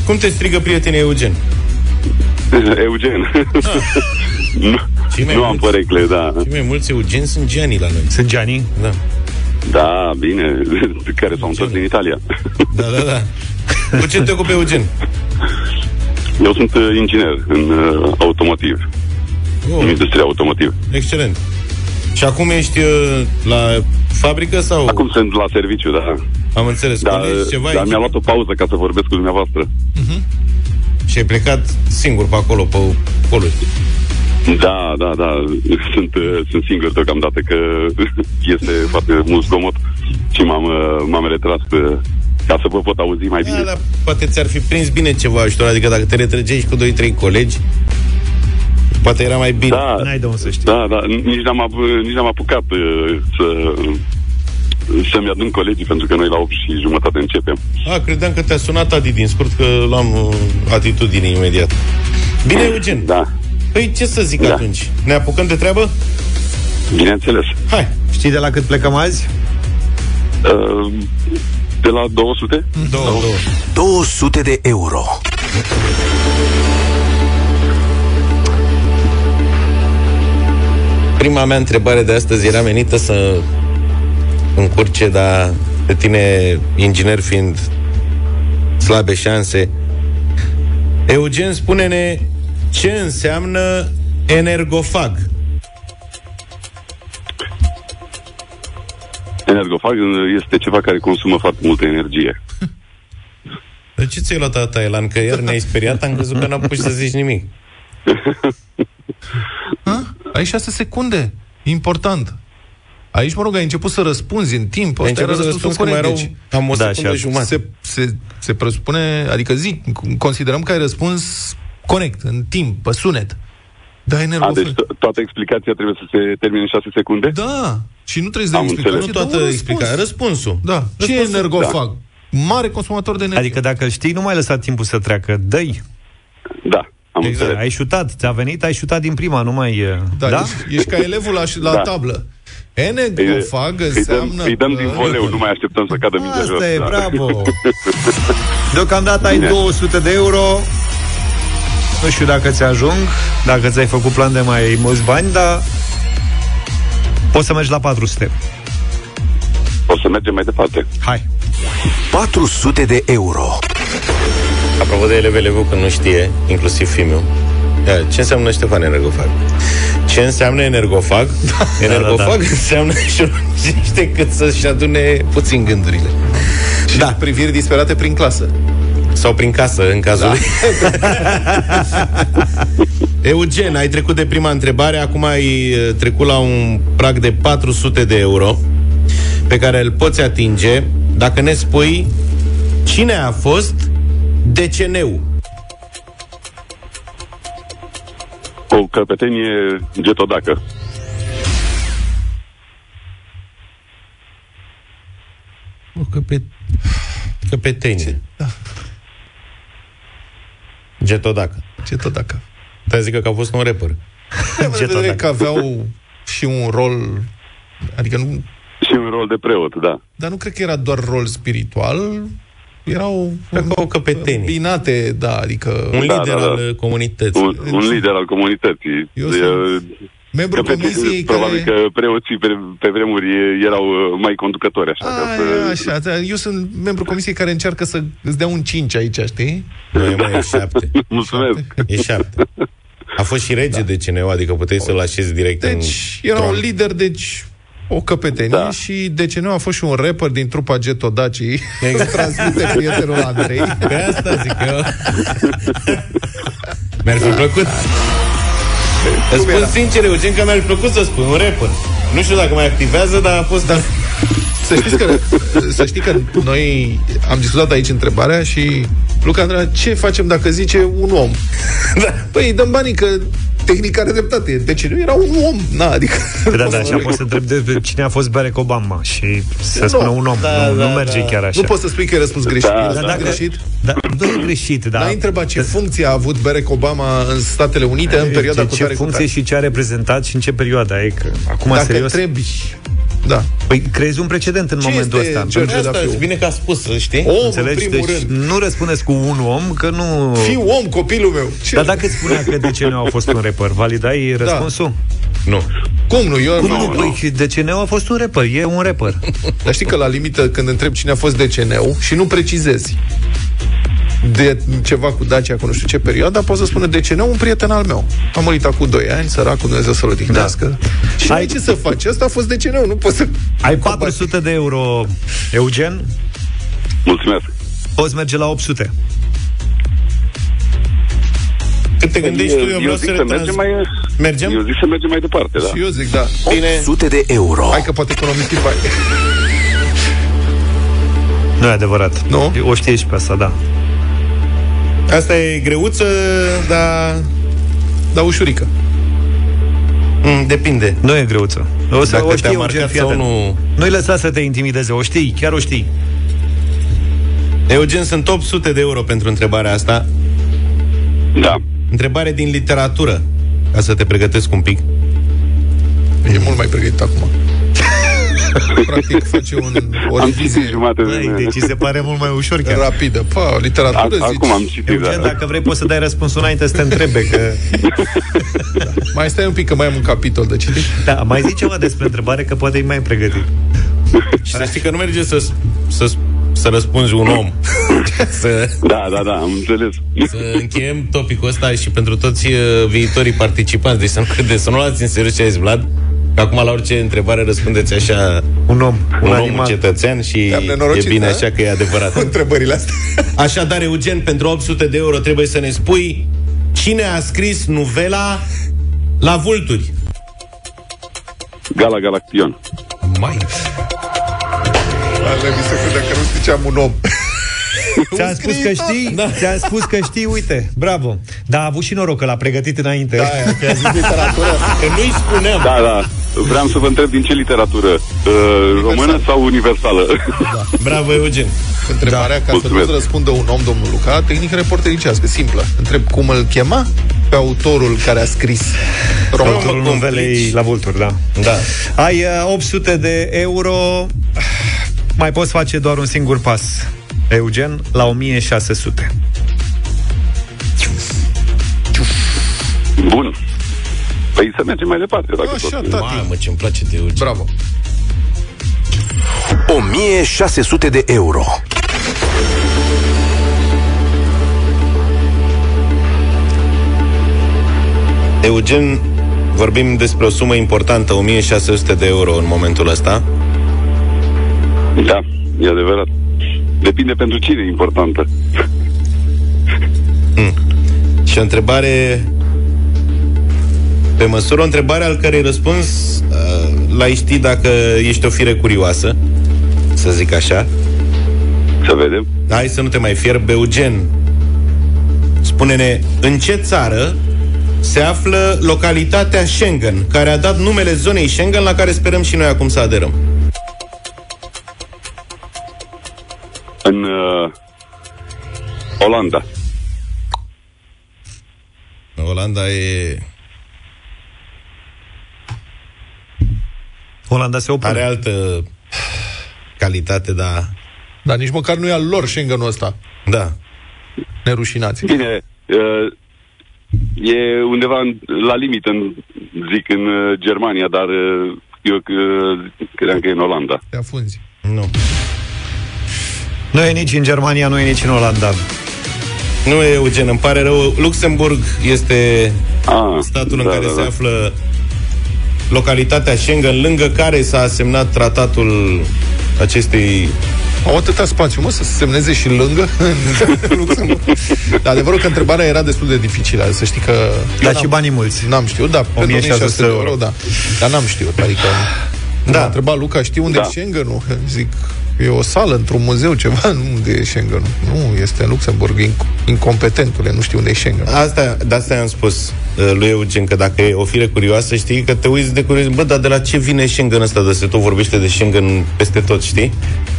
Cum te strigă prietenii, Eugen? Eugen. Ah. Nu am părecle, da. Cei mai mulți Eugen sunt Gianni la noi. Sunt Gianni? Da. Da, bine, care s-au întors din Italia. Da, da, da. Cu ce te ocupi, Eugen? Eu sunt inginer în automotiv, în industria automotiv. Excelent. Și acum ești la fabrică sau? Acum sunt la serviciu, da. Am înțeles. Dar mi-a luat o pauză ca să vorbesc cu dumneavoastră. Uh-huh. Și ai plecat singur pe acolo, pe coluri. Da, da, da. Sunt singur deocamdată, că este foarte mult zgomot și m-am retras ca să vă pot auzi mai bine. Dar poate ți-ar fi prins bine ceva ajutor, adică dacă te retrăgești cu 2-3 colegi, poate era mai bine. Da, n-ai de unde să știi. Da, da, nici n-am apucat să-mi adun colegii, pentru că noi la 8:30 începem. A, credeam că te-a sunat Adi din scurt, că l-am atitudine imediat. Bine, Eugen. Da. Păi ce să zic atunci? Ne apucăm de treabă? Bineînțeles. Hai. Știi de la cât plecăm azi? De la 200? 200 de euro. Prima mea întrebare de astăzi era menită să încurce, dar pe tine, inginer fiind, slabe șanse. Eugen, spune-ne ce înseamnă energofag. Energofag este ceva care consumă foarte multă energie. De ce ți-ai luat atâta elan? Că iar ne-ai speriat, am crezut că n-am pus să zici nimic. Ai 6 secunde. Important. Aici, mă rog, ai început să răspunzi în timp. Ai început să răspunzi că mai erau cam 1 secundă jumătate. Se presupune, adică zic, considerăm că ai răspuns corect, în timp, pe sunet. Da, energofag. Deci toată explicația trebuie să se termine în 6 secunde? Da. Și nu trebuie să dai explicație, toată explicația. Răspunsul. Da. Ce energofag? Da. Mare consumator de energie. Adică dacă știi, nu mai lăsa timpul să treacă. Dă-i. Da. Exact. Ai șutat, ți-a venit, ai șutat din prima, nu mai... Da? Ești ca elevul la tablă. Energofag înseamnă... Îi dăm din voleu, nu mai așteptăm să cadă mingea jos. Asta e, bravo! Deocamdată ai 200 de euro. Nu știu dacă ți ajung, dacă ți-ai făcut plan de mai mulți bani, dar... poți să mergi la 400. O să mergem mai departe. Hai! 400 de euro. Apropo de elevul că nu știe, inclusiv fiul. Ce înseamnă, Ștefan, energofag? Ce înseamnă energofag? Da, energofag înseamnă știe cât să-și adune puțin gândurile. Și priviri disperate prin clasă. Sau prin casă, în cazul Eugen, ai trecut de prima întrebare, acum ai trecut la un prag de 400 de euro pe care îl poți atinge dacă ne spui cine a fost DN1. O căpetenie getodacă. O căpetenie. Da. Getodacă. Te-a zic că a fost un rapper. Getodacă. Că aveau și un rol, adică nu... Și un rol de preot, da. Dar nu cred că era doar rol spiritual... Erau binate, da, adică... Un lider al comunității. Un lider al comunității. Membru comisiei care... Probabil că preoții pe vremuri erau mai conducători, așa. Așa, eu sunt membru comisiei care încearcă să îți dea un 5 aici, știi? E 7. Mulțumesc. E 7. A fost și rege de cineva, adică puteai să-l așezi direct în... Deci, era un lider, deci... O căpetenie și de ce nu a fost și un rapper din trupa Getodacii. Exact. Transmite prietenul Andrei. Pe asta zic eu. Mi-ar fi plăcut. Îți spun sincer, Eugen, că mi-ar fi plăcut să spun un rapper. Nu știu dacă mai activează, dar a fost... Dar... Să știi că noi am discutat aici întrebarea și Luca Andreea, ce facem dacă zice un om? Păi dăm banii că tehnica are dreptate. Deci nu era un om. Na, adică... Da, și apoi să întrebi de cine a fost Barack Obama și să spună un om. Nu merge chiar așa. Nu poți să spui că e răspuns greșit. Da, greșit. N-ai întrebat ce funcție a avut Barack Obama în Statele Unite în perioada cu tare. Ce funcție și ce a reprezentat și în ce perioadă. Dacă întrebi... Da. Păi creezi un precedent în ce momentul ăsta. Asta bine că a spus, știi? Om, înțelegi? În primul rând. Nu răspundeți cu un om, că nu... Fii om, copilul meu. Ce? Dar dacă spunea că DCN-ul a fost un rapper, validai răspunsul? Nu. Cum nu? Păi DCN-ul a fost un rapper, e un rapper. Dar știi că la limită, când întreb cine a fost DCN-ul și nu precizezi de ceva cu Dacia, cu nu știu ce perioadă, poți să spună DCN-ul, un prieten al meu. A murit acum 2 ani, săracul, Dumnezeu să-l odihnească. Și ai ce să faci? Asta a fost DCN-ul, nu poți să... Ai 400 de euro, Eugen. Mulțumesc. Poți merge la 800. Cât te gândești tu, eu vreau să mergem? Eu zic să mergem mai departe, da. Și eu zic, da. 800 de euro. Hai că poate economisim bani. Nu e adevărat. Nu? O știi și pe asta, da. Asta e greuță, dar ușurică. Depinde. Nu e greuță. O să o știi, Eugen, sau nu... Nu-i lăsa să te intimideze, o știi, chiar o știi. Eugen, sunt 800 de euro pentru întrebarea asta. Da. Întrebare din literatură, ca să te pregătesc un pic. E mult mai pregătit acum. Practic face o revizie. Deci se pare mult mai ușor chiar. Rapidă, pa, literatură zici. Acum am citit, Eugen, da. Dacă vrei poți să dai răspunsul înainte să te întrebe că... Da. Mai stai un pic, că mai am un capitol de citit. Da, mai zici ceva despre întrebare, că poate e mai pregătit. Și să știi că nu merge să răspunzi un om. Da, da, da, am înțeles. Să încheiem topicul ăsta și pentru toți viitorii participanți. Deci să nu credeți, să nu luați în serios ce ai zis, Vlad. Că acum la orice întrebare răspundeți așa. Un om, un cetățean. Și e bine, da? Așa că e adevărat. Întrebările astea. Așadar, Eugen, pentru 800 de euro trebuie să ne spui cine a scris novela La vulturi. Gala Galaction. Mai mi se crede că nu ziceam un om. Ți-am spus că știi, da. Ți-am spus că știi, uite, bravo. Dar a avut și noroc că l-a pregătit înainte. Da, că a zis literatură. Că nu-i spuneam. Da, da, vreau să vă întreb din ce literatură, română sau universală? Da. Bravo, Eugen. Întrebarea, da. Ca să nu-ți răspundă un om, domnul Luca, tehnică reportericească, simplă. Întreb cum îl chema pe autorul care a scris autorul novelei La vulturi, da, da. Ai 800 de euro. Mai poți face doar un singur pas, Eugen, la 1600. Bun. Păi să mergem mai departe. Așa, tati. Mamă, ce-mi place de Eugen. Bravo. 1600 de euro. Eugen, vorbim despre o sumă importantă, 1600 de euro în momentul ăsta. Da, e adevărat. Depinde pentru cine e importantă. Și o întrebare pe măsură, o întrebare al cărei răspuns l-ai ști dacă ești o fire curioasă, să zic așa. Să vedem. Hai să nu te mai fierb, Eugen. Spune-ne, în ce țară se află localitatea Schengen, care a dat numele zonei Schengen la care sperăm și noi acum să aderăm? În Olanda. Olanda se opune. Are altă calitate, dar... Dar nici măcar nu e al lor Schengenul ăsta. Da. Nerușinați. Bine, e undeva la limită, zic, în Germania, dar eu credeam că e în Olanda. Te afunzi. Nu. Nu e nici în Germania, nu e nici în Olanda. Nu e, Eugen, îmi pare rău. Luxemburg este statul în care se află localitatea Schengen, lângă care s-a semnat tratatul acestei... Au atâta spațiu, mă, să se semneze și lângă Luxemburg. Dar adevărul că întrebarea era destul de dificilă, să știi că... Dar și banii mulți. N-am știut, da, pe 1600 de euro, da. Dar n-am știut, adică... Da. M-a întrebat Luca, știi unde e Schengen-ul? Zic... E o sală într-un muzeu, ceva, nu unde e Schengen. Nu, este în Luxemburg, incompetentule, nu știu unde e Schengen. Asta, de asta i-am spus lui Eugen, că dacă e o fire curioasă, știi, că te uiți de curios, bă, dar de la ce vine Schengen ăsta, de se tot vorbește de Schengen peste tot, știi?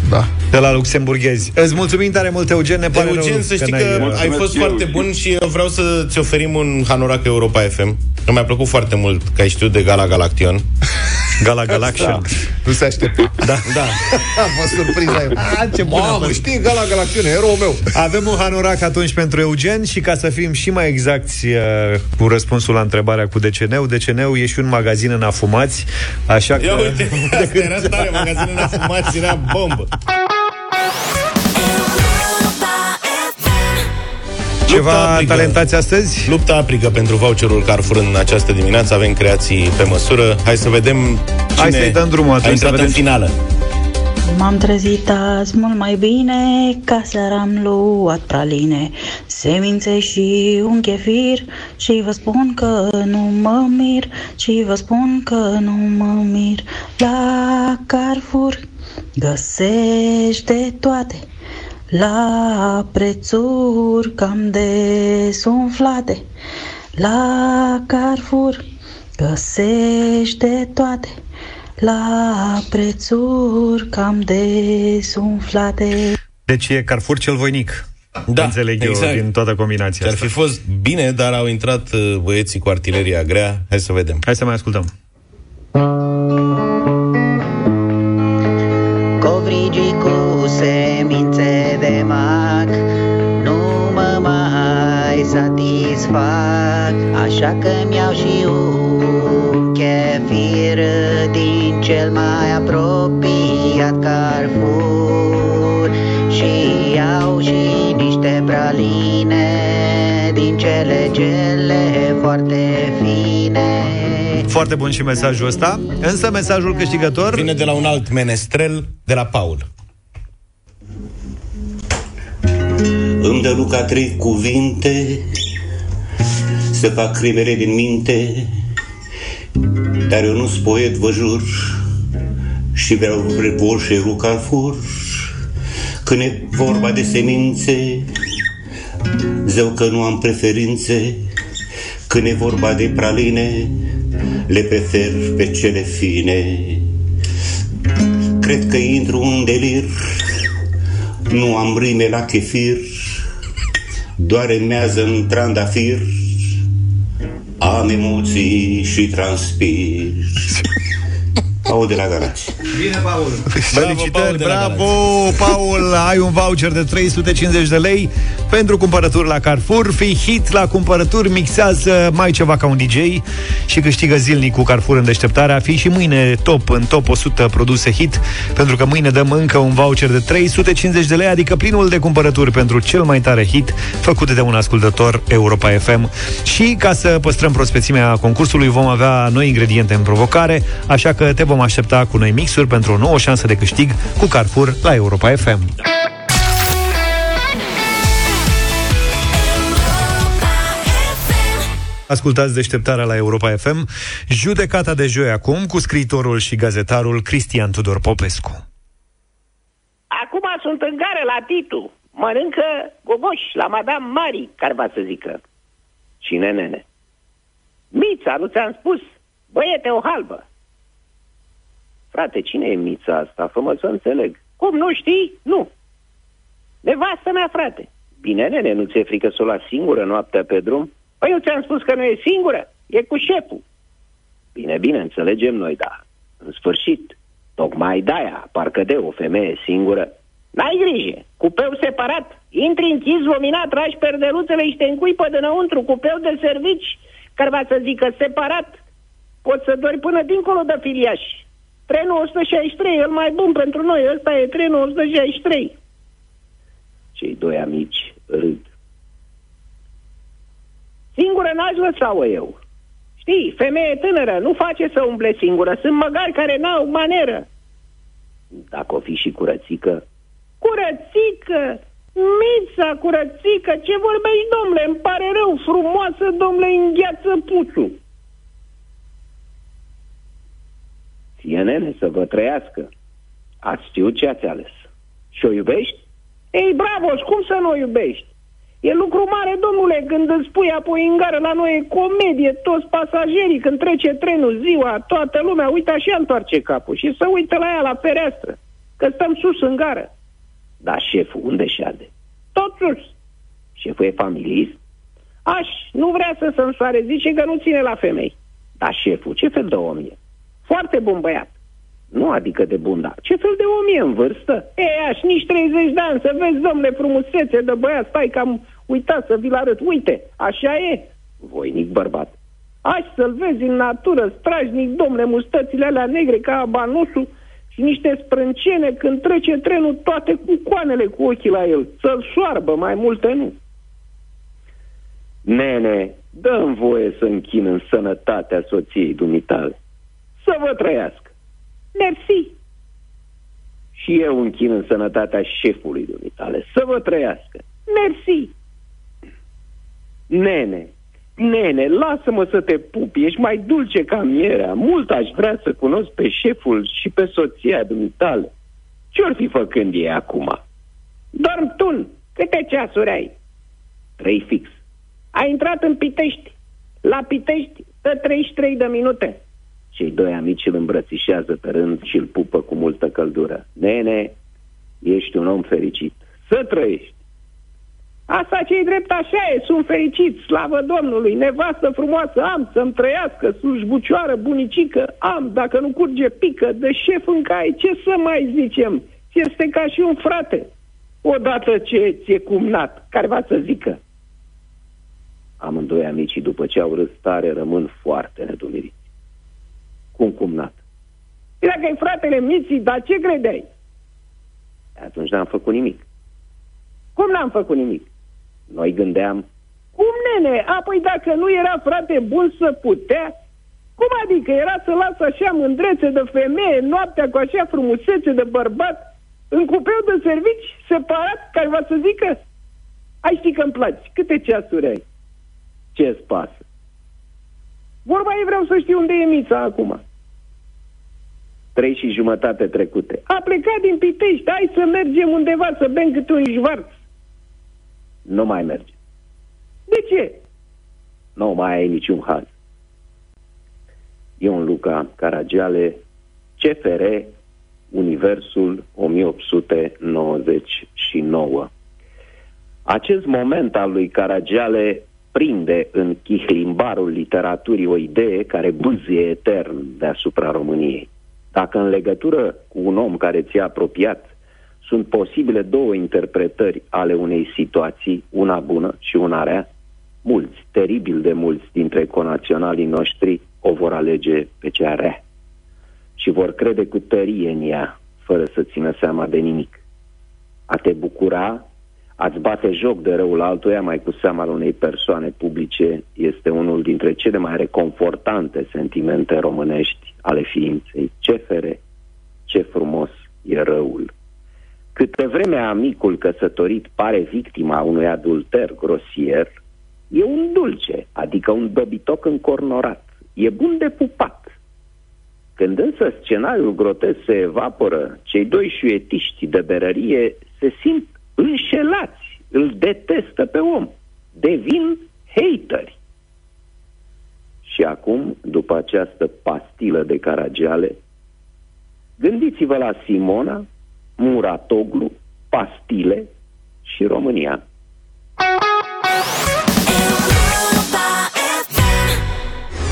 Da. De la luxemburghezi. Îți mulțumim tare mult, Eugen, ne pare Eugen, rău, să știi că ai fost foarte bun și vreau să ți oferim un hanorac Europa FM. Mi-a plăcut foarte mult că ai știut de Gala Galaction. Gala Galaction. Da. Nu se aștepta. Da, da. Am fost surpriza eu. Ce bună. Mamă, știi Gala Galaction, eroul meu. Avem un hanorac atunci pentru Eugen și ca să fim și mai exacti cu răspunsul la întrebarea cu DCN-ul. DCN-ul e și un magazin în afumați, așa că... Ia uite, asta era tare, magazin în afumați, era bombă. Ceva talentați astăzi? Lupta aprigă pentru voucherul Carrefour în această dimineață. Avem creații pe măsură. Hai să vedem cine a intrat în finală. M-am trezit azi mult mai bine, ca seara am luat praline, semințe și un chefir, și vă spun că nu mă mir, și vă spun că nu mă mir. La Carrefour găsești de toate, la prețuri cam desumflate. La Carrefour găsești de toate, la prețuri cam desumflate. Deci e Carrefour cel voinic. Da, înțeleg exact. Eu din toată combinația asta. Ar fi fost bine, dar au intrat băieții cu artileria grea. Hai să vedem. Hai să mai ascultăm. Covrigii cu semințe de mac nu mă mai satisfac, așa că mi-au și un chefir din cel mai apropiat Carrefour și iau și niște praline din cele foarte fine. Foarte bun și mesajul ăsta. Însă mesajul câștigător vine de la un alt menestrel, de la Paul. Îmi dă Luca 3 cuvinte să fac crimele din minte, dar eu nu-s poet, vă jur, și vreau vrevoșerul Carrefour. Când e vorba de semințe, zău că nu am preferințe. Când e vorba de praline, le prefer pe cele fine. Cred că intru în delir, nu am rime la chefir, doar emează în trandafir, am emoții și transpir. Paul de la Galați. Bine, Paul! Felicitări, bravo, Paul! Ai un voucher de 350 de lei pentru cumpărături la Carrefour. Fii hit la cumpărături, mixează mai ceva ca un DJ și câștigă zilnic cu Carrefour în deșteptarea. Fii și mâine top, în top 100 produse hit, pentru că mâine dăm încă un voucher de 350 de lei, adică plinul de cumpărături pentru cel mai tare hit făcut de un ascultător Europa FM. Și ca să păstrăm prospețimea concursului, vom avea noi ingrediente în provocare, așa că te vom aștepta cu noi mixuri pentru o nouă șansă de câștig cu Carrefour la Europa FM. Ascultați deșteptarea la Europa FM. Judecata de joi acum cu scriitorul și gazetarul Cristian Tudor Popescu. Acum sunt în gară la Titu. Mănâncă gogoși la Madame Mari, care va să zică. Cine nene? Mița, nu ți-am spus? Băiete, o halbă. Frate, cine e mița asta? Fă-mă să înțeleg. Cum, nu știi? Nu. Nevastă mea, frate. Bine, nene, nu ți-e frică să o las singură noaptea pe drum? Păi eu ți-am spus că nu e singură, e cu șeful. Bine, bine, înțelegem noi, da. În sfârșit, tocmai de-aia, parcă de o femeie singură. N-ai grijă, cupeu separat, intri închis, vomina, tragi perdeluțele și te încui pe dinăuntru, cupeu de servici, care va să zică separat, poți să dori până dincolo de filiași. Trenul 163, el mai bun pentru noi, ăsta e trenul 163. Cei doi amici râd. Singură n-aș lăsa-o eu. Știi, femeie tânără, nu face să umble singură, sunt măgari care n-au maneră. Dacă o fi și curățică. Curățică! Mița curățică! Ce vorbești, domnule? Îmi pare rău, frumoasă, domnule, îngheață puțul. E nene, să vă trăiască. Ați știut ce ați ales. Și o iubești? Ei, bravo, și cum să nu o iubești? E lucru mare, domnule, când îți pui apoi în gară. La noi e comedie, toți pasagerii, când trece trenul ziua, toată lumea uită și ea întoarce capul și să uită la ea la fereastră, că stăm sus în gară. Dar șeful, unde șade? Tot sus. Șeful e familist. Aș, nu vrea să se însoare, zice că nu ține la femei. Dar șeful, ce fel de om e? Foarte bun băiat. Nu adică de bun, dar ce fel de om e în vârstă? E, aș nici 30 de ani, să vezi, domnule, frumusețe de băiat. Stai că am uitat să vi-l arăt. Uite, așa e. Voinic bărbat. Aș să-l vezi în natură, strajnic, domnule, mustățile alea negre ca abanosul și niște sprâncene când trece trenul, toate cu coanele cu ochii la el. Să-l soarbă, mai multe nu. Nene, dă-mi voie să închin în sănătatea soției dumitale. Să vă trăiască. Mersi. și eu închin în sănătatea șefului dumitale. Să vă trăiască. Mersi. Nene, lasă-mă să te pup, ești mai dulce ca mierea. Mult aș vrea să cunosc pe șeful și pe soția dumitale. Ce-or fi făcând ei acum? Dorm tun. Câte ceasuri ai? 3 fix. Ai intrat în Pitești. La Pitești dă 33 de minute. Cei doi amici îl îmbrățișează pe rând și îl pupă cu multă căldură. Nene, ești un om fericit. Să trăiești! Asta ce-i drept, așa e, sunt fericit, slavă Domnului, nevastă frumoasă am, să-mi trăiască, slujbucioară, bunicică am, dacă nu curge pică, de șef în cai, ce să mai zicem? Este ca și un frate, odată ce ți-e cumnat, care va să zică. Amândoi amicii, după ce au râs tare, rămân foarte nedumiriți. Cum cumnat? Dacă e fratele Miții, dar ce credeai? Atunci n-am făcut nimic. Cum n-am făcut nimic? Noi gândeam. Cum, nene? Apoi dacă nu era frate bun să putea? Cum adică era să lasă așa mândrețe de femeie, noaptea cu așa frumusețe de bărbat, în cupeu de servici, separat, care va să zică? Ai ști că-mi place. Câte ceasuri ai? Ce-ți pasă? Vorba ei, vreau să știu unde e Mița acum. 3:30 trecute. A plecat din Pitești, hai să mergem undeva să bem câte un jvarț. Nu mai merge. De ce? Nu mai ai niciun haz. Ion Luca, Caragiale, CFR, Universul 1899. Acest moment al lui Caragiale prinde în chihlimbarul literaturii o idee care bâzie etern deasupra României. Dacă în legătură cu un om care ți-a apropiat sunt posibile două interpretări ale unei situații, una bună și una rea, mulți, teribil de mulți dintre conaționalii noștri o vor alege pe cea rea și vor crede cu tărie în ea, fără să țină seama de nimic. A te bucura, a-ți bate joc de răul altuia, mai cu seama al unei persoane publice, este unul dintre cele mai reconfortante sentimente românești ale ființei. Ce fere, ce frumos e răul. Câte vreme amicul căsătorit pare victima unui adulter grosier, e un dulce, adică un dobitoc încornorat. E bun de pupat. Când însă scenariul grotesc se evaporă, cei doi șuietiști de berărie se simt înșelați, îl detestă pe om, devin hateri. Și acum, după această pastilă de Caragiale, gândiți-vă la Simona, Muratoglu, pastile și România.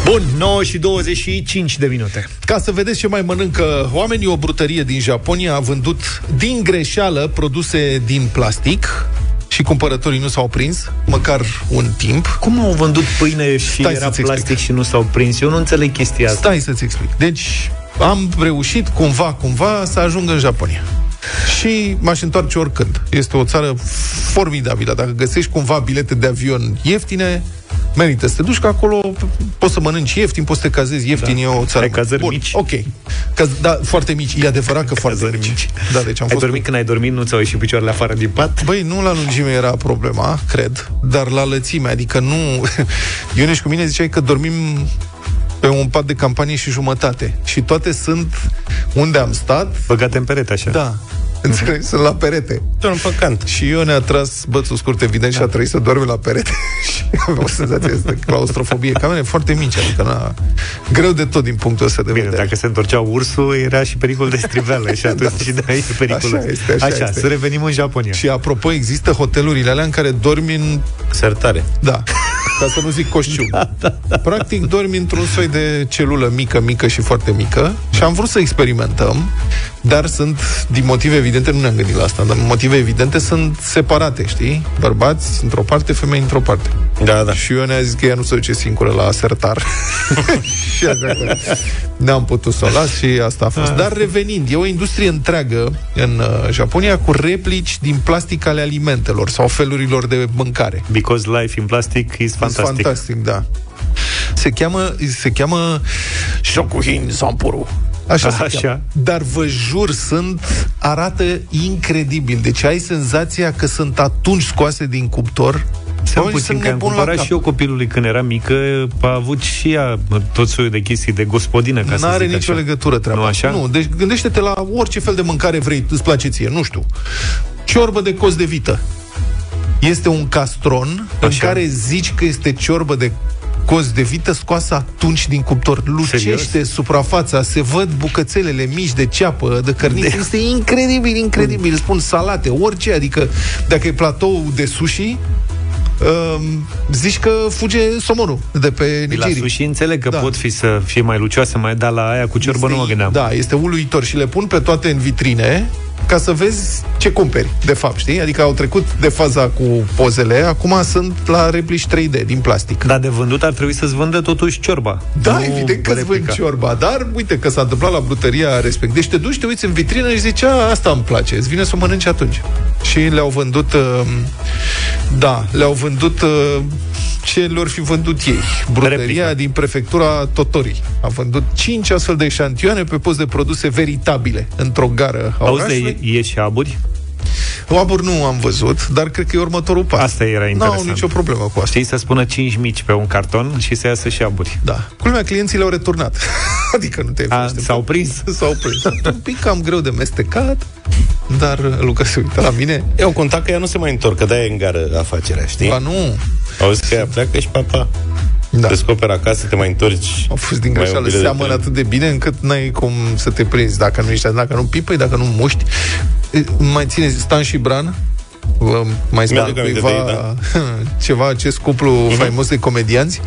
Bun, 9:25. Ca să vedeți ce mai mănâncă oamenii, o brutărie din Japonia a vândut din greșeală produse din plastic și cumpărătorii nu s-au prins, măcar un timp. Cum au vândut pâine și stai era plastic explic. Și nu s-au prins? Eu nu înțeleg chestia asta. Stai să-ți explic. Deci am reușit cumva să ajung în Japonia. Și m-aș întoarce oricând. Este o țară formidabilă. Dacă găsești cumva bilete de avion ieftine, merită să te duci, că acolo poți să mănânci ieftin, poți să te cazezi ieftin, da. E o țară mici. Ok. Da, foarte mici. E adevărat că foarte mici. Da, deci am ai dormit când ai dormit, nu ți-au ieșit picioarele afară din pat? Băi, nu la lungime era problema, cred, dar la lățime. Adică nu... Ionești cu mine ziceai că dormim pe un pat de campanie și jumătate. Și toate sunt unde am stat. Băgate în perete, așa. Da. Înțelegi? Sunt la perete. Dorm pe cant. Și eu ne-a tras bățul scurt, evident, da. Și a trebuit să dormi la perete. Și aveam o senzație de claustrofobie. Camere foarte mici, adică na, greu de tot din punctul ăsta de vedere. Bine, dacă se întorcea ursul, era și pericol de striveală. Și atunci da. Și de aici e pericolul. Așa este, așa este. Să revenim în Japonia. Și apropo, există hotelurile alea în care dormi în... sertare. Da. Ca să nu zic coșcium. Da. Practic dormi într-un soi de celulă mică și foarte mică. Și am vrut să experimentăm, dar sunt, din motive evidente, nu ne-am gândit la asta, dar motive evidente sunt separate, știi? Bărbați într-o parte, femei într-o parte. Da. Și eu ne-a zis că ea nu se duce singură la sertar. Și așa, n-am putut să o las și asta a fost. Dar revenind, e o industrie întreagă în Japonia cu replici din plastic ale alimentelor sau felurilor de mâncare. Because life in plastic is fantastic. Fantastic, da. Se cheamă Shokuhin Sampuru. Așa. Dar vă jur, arată incredibil. Deci ai senzația că sunt atunci scoase din cuptor. Seamă puțin că am cumpărat și eu copilului când era mică, a avut și ea tot soiul de chestii de gospodină, ca să n-are nicio legătură treaba. Nu așa? Nu, deci gândește-te la orice fel de mâncare vrei, îți place ție, nu știu. Ciorbă de cos de vită. Este un castron în care zici că este ciorbă de cos de vită scoasă atunci din cuptor. Lucește suprafața, se văd bucățelele mici de ceapă, de cărniță. Este incredibil, incredibil. Spun salate, orice, adică dacă e platou de sushi, zici că fuge somonul de pe Nigeria. La sushi înțeleg că pot fi să fie mai lucioase, mai da la aia cu ciorbă nu mă gândeam. Da, este uluitor și le pun pe toate în vitrine ca să vezi ce cumperi, de fapt, știi? Adică au trecut de faza cu pozele, acum sunt la replici 3D din plastic. Dar de vândut ar trebui să-ți vândă totuși ciorba. Da, evident că îți vând ciorba, dar uite că s-a întâmplat la brutăria respectivă. Deci te duci, te uiți în vitrină și zici, asta îmi place, îți vine să o mănânci atunci. Și le-au vândut, ce le-or fi vândut ei. Brutăria din prefectura Totorii a vândut 5 astfel de eșantioane pe post de produse veritabile într-o gară a orașului. E și aburi? Aburi nu am văzut, dar cred că e următorul pas. Asta era interesant. Nu au nicio problemă cu asta. Știi, să spună 5 mici pe un carton și să iasă și aburi. Da. Culmea, clienții le-au returnat. Adică nu te-ai așteptat. S-au prins? S-au prins. Un pic cam greu de mestecat, dar Luca se uită la mine. Eu contact că ea nu se mai întorc, că de-aia e în gară afacerea, știi? Ba nu. Auzi că ea pleacă și papa. Da. Descoperi acasă, te mai întorci. Au fost din greșeală, seamănă atât de bine încât n-ai cum să te prinzi. Dacă nu ești, dacă nu pipăi, dacă nu muști. Mai ține Stan și Bran? Mai spunea cuiva ceva, acest cuplu faimos de comedianți.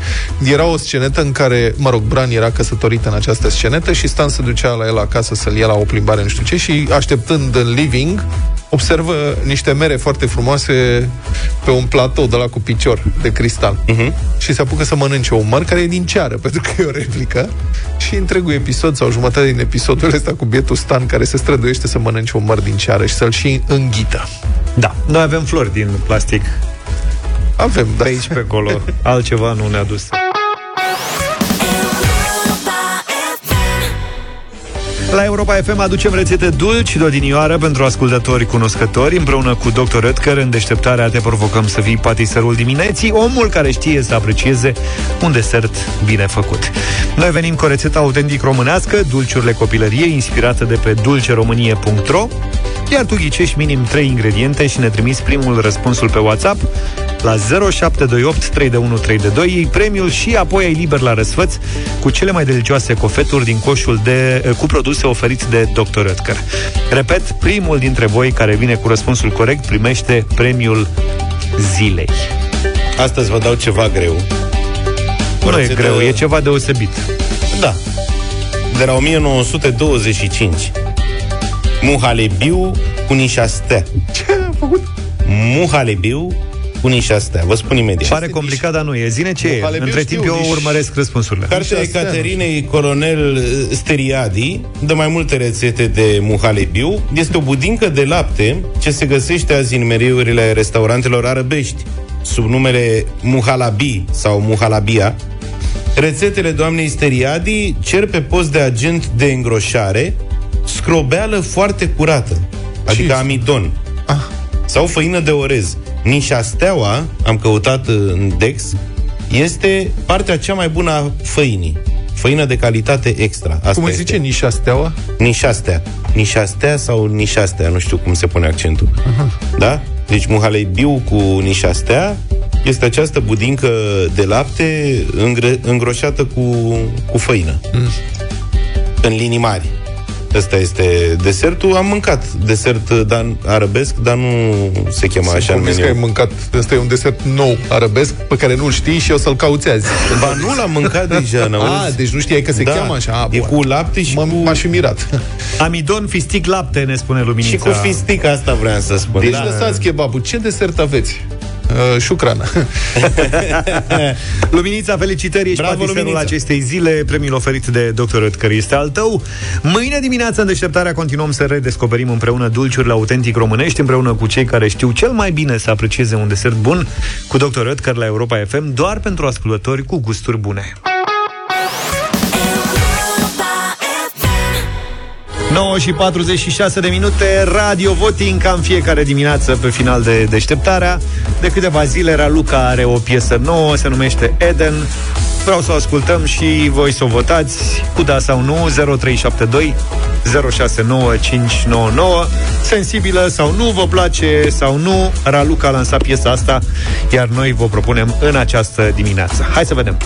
Era o scenetă în care, Bran era căsătorit în această scenetă și Stan se ducea la el acasă să-l ia la o plimbare, nu știu ce, și așteptând în living observă niște mere foarte frumoase pe un platou de la cu picior de cristal. Și se apucă să mănânce un măr care e din ceară, pentru că e o replică. Și întregul episod sau jumătate din episodul ăsta cu bietul Stan care se străduiește să mănânce un măr din ceară și să-l și înghită. Da, noi avem flori din plastic. Avem, da. Pe aici, pe acolo. Altceva nu ne-a dus. La Europa FM aducem rețete dulci de odinioară pentru ascultători cunoscători. Împreună cu Dr. Ötker, în deșteptarea te provocăm să fii patiserul dimineții, omul care știe să aprecieze un desert bine făcut. Noi venim cu o rețetă autentic românească, dulciurile copilăriei, inspirată de pe dulceromânie.ro. Iar tu ghicești minim 3 ingrediente și ne trimiți primul răspunsul pe WhatsApp la 0728 3132. Iei premiul și apoi ai liber la răsfăț cu cele mai delicioase cofeturi din coșul cu produse oferiți de Dr. Ötker. Repet, primul dintre voi care vine cu răspunsul corect primește premiul zilei. Astăzi vă dau ceva greu. Nu e greu, e ceva deosebit. Da. De la 1925, muhalebiu cu nișastea. Ce a făcut? Muhalebiu cu nișastea. Vă spun imediat. Pare complicat, dar nu e. Zine ce e. Între timp eu urmăresc răspunsurile. Cartea Ecaterinei Coronel Steriadi dă mai multe rețete de muhalebiu. Este o budincă de lapte ce se găsește azi în meriurile restaurantelor arăbești sub numele muhalabi sau muhalabia. Rețetele doamnei Steriadi cer pe post de agent de îngroșare scrobeală foarte curată, adică amidon, sau făină de orez. Nișasteaua, am căutat în Dex, este partea cea mai bună a făinii. Făină de calitate extra. Asta cum este. Zice nișasteaua? Nișastea. Nișastea sau nișastea, nu știu cum se pune accentul. Da? Deci muhalebiu cu nișastea este această budincă de lapte îngroșată cu făină. În linii mari. Ăsta este desertul. Am mâncat desert arabesc, dar nu se chema așa în meniu. Că ai mâncat. Ăsta e un desert nou arabesc pe care nu-l știi și o să-l cauți azi. Ba nu, l-am mâncat deja. Deci nu știai că se cheamă așa. E cu lapte și cu... M-aș fi mirat. Amidon, fistic, lapte, ne spune Luminița. Și cu fistic, asta vreau să spun. Deci lăsați kebabul. Ce desert aveți? Șucran. Luminița, felicitări, ești patiserul acestei zile. Premiul oferit de Dr. Ötker este al tău. Mâine dimineața în deșteptarea continuăm să redescoperim împreună dulciurile autentic românești, împreună cu cei care știu cel mai bine să aprecieze un desert bun, cu Dr. Ötker la Europa FM, doar pentru ascultători cu gusturi bune. 9:46 de minute, Radio Voting, ca în fiecare dimineață pe final de deșteptarea. De câteva zile Raluca are o piesă nouă, se numește Eden. Vreau să o ascultăm și voi să o votați cu da sau nu. 0372 069599. Sensibilă sau nu, vă place sau nu, Raluca a lansat piesa asta, iar noi vă propunem în această dimineață. Hai să vedem.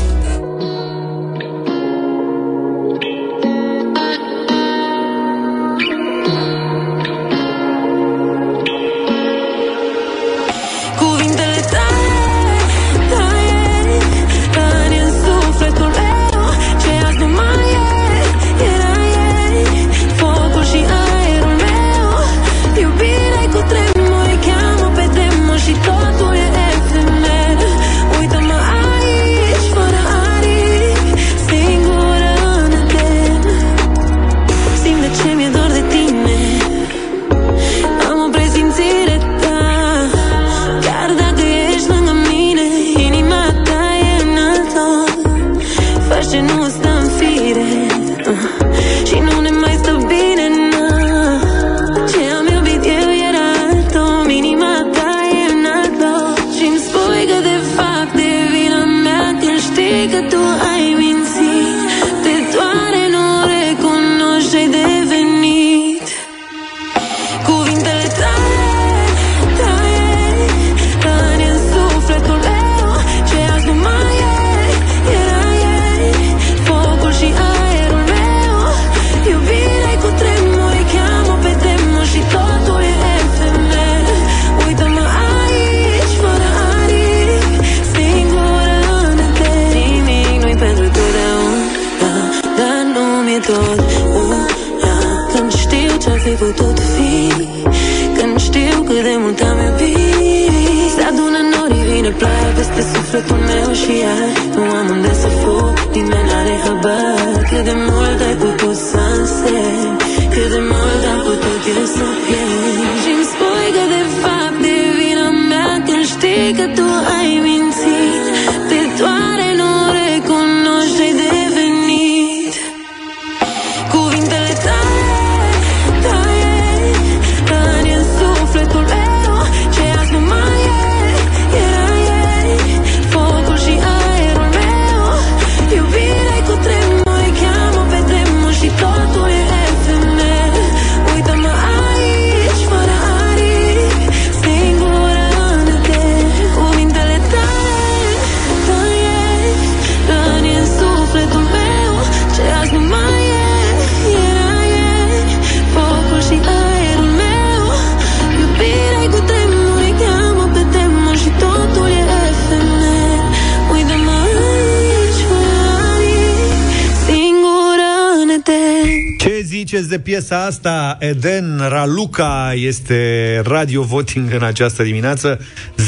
De piesa asta, Eden, Raluca, este Radio Voting în această dimineață. 0372069599.